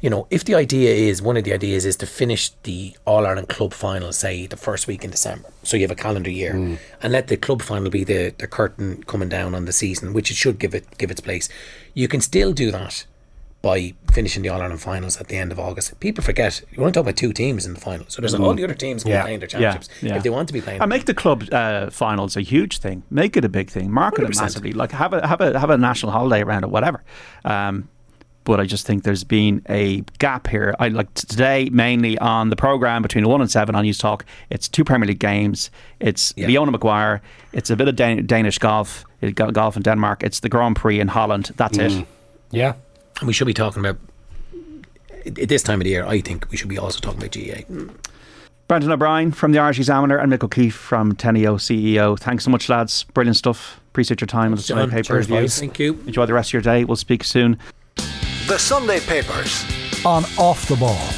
you know, if the idea is, one of the ideas is to finish the All-Ireland club final, say, the first week in December, so you have a calendar year, mm. and let the club final be the, the curtain coming down on the season, which it should give it give its place. You can still do that by finishing the All-Ireland finals at the end of August. People forget, you want to talk about two teams in the final, so there's mm. all the other teams going yeah. playing their championships yeah. Yeah. if they want to be playing. And make the club uh, finals a huge thing. Make it a big thing. Market one hundred percent it massively. Like, have a, have a, have a national holiday around it, whatever. Um But I just think there's been a gap here. I like today mainly on the programme between one and seven on News Talk. It's two Premier League games. It's yeah. Leona Maguire. It's a bit of Dan- Danish golf, golf in Denmark. It's the Grand Prix in Holland. That's mm. it. Yeah, and we should be talking about at this time of the year. I think we should be also talking about G A A. Mm. Brendan O'Brien from the Irish Examiner and Mick O'Keefe from Teneo C E O. Thanks so much, lads. Brilliant stuff. Appreciate your time on the Sunday Paper Review. Thank you. Enjoy the rest of your day. We'll speak soon. The Sunday Papers on Off The Ball.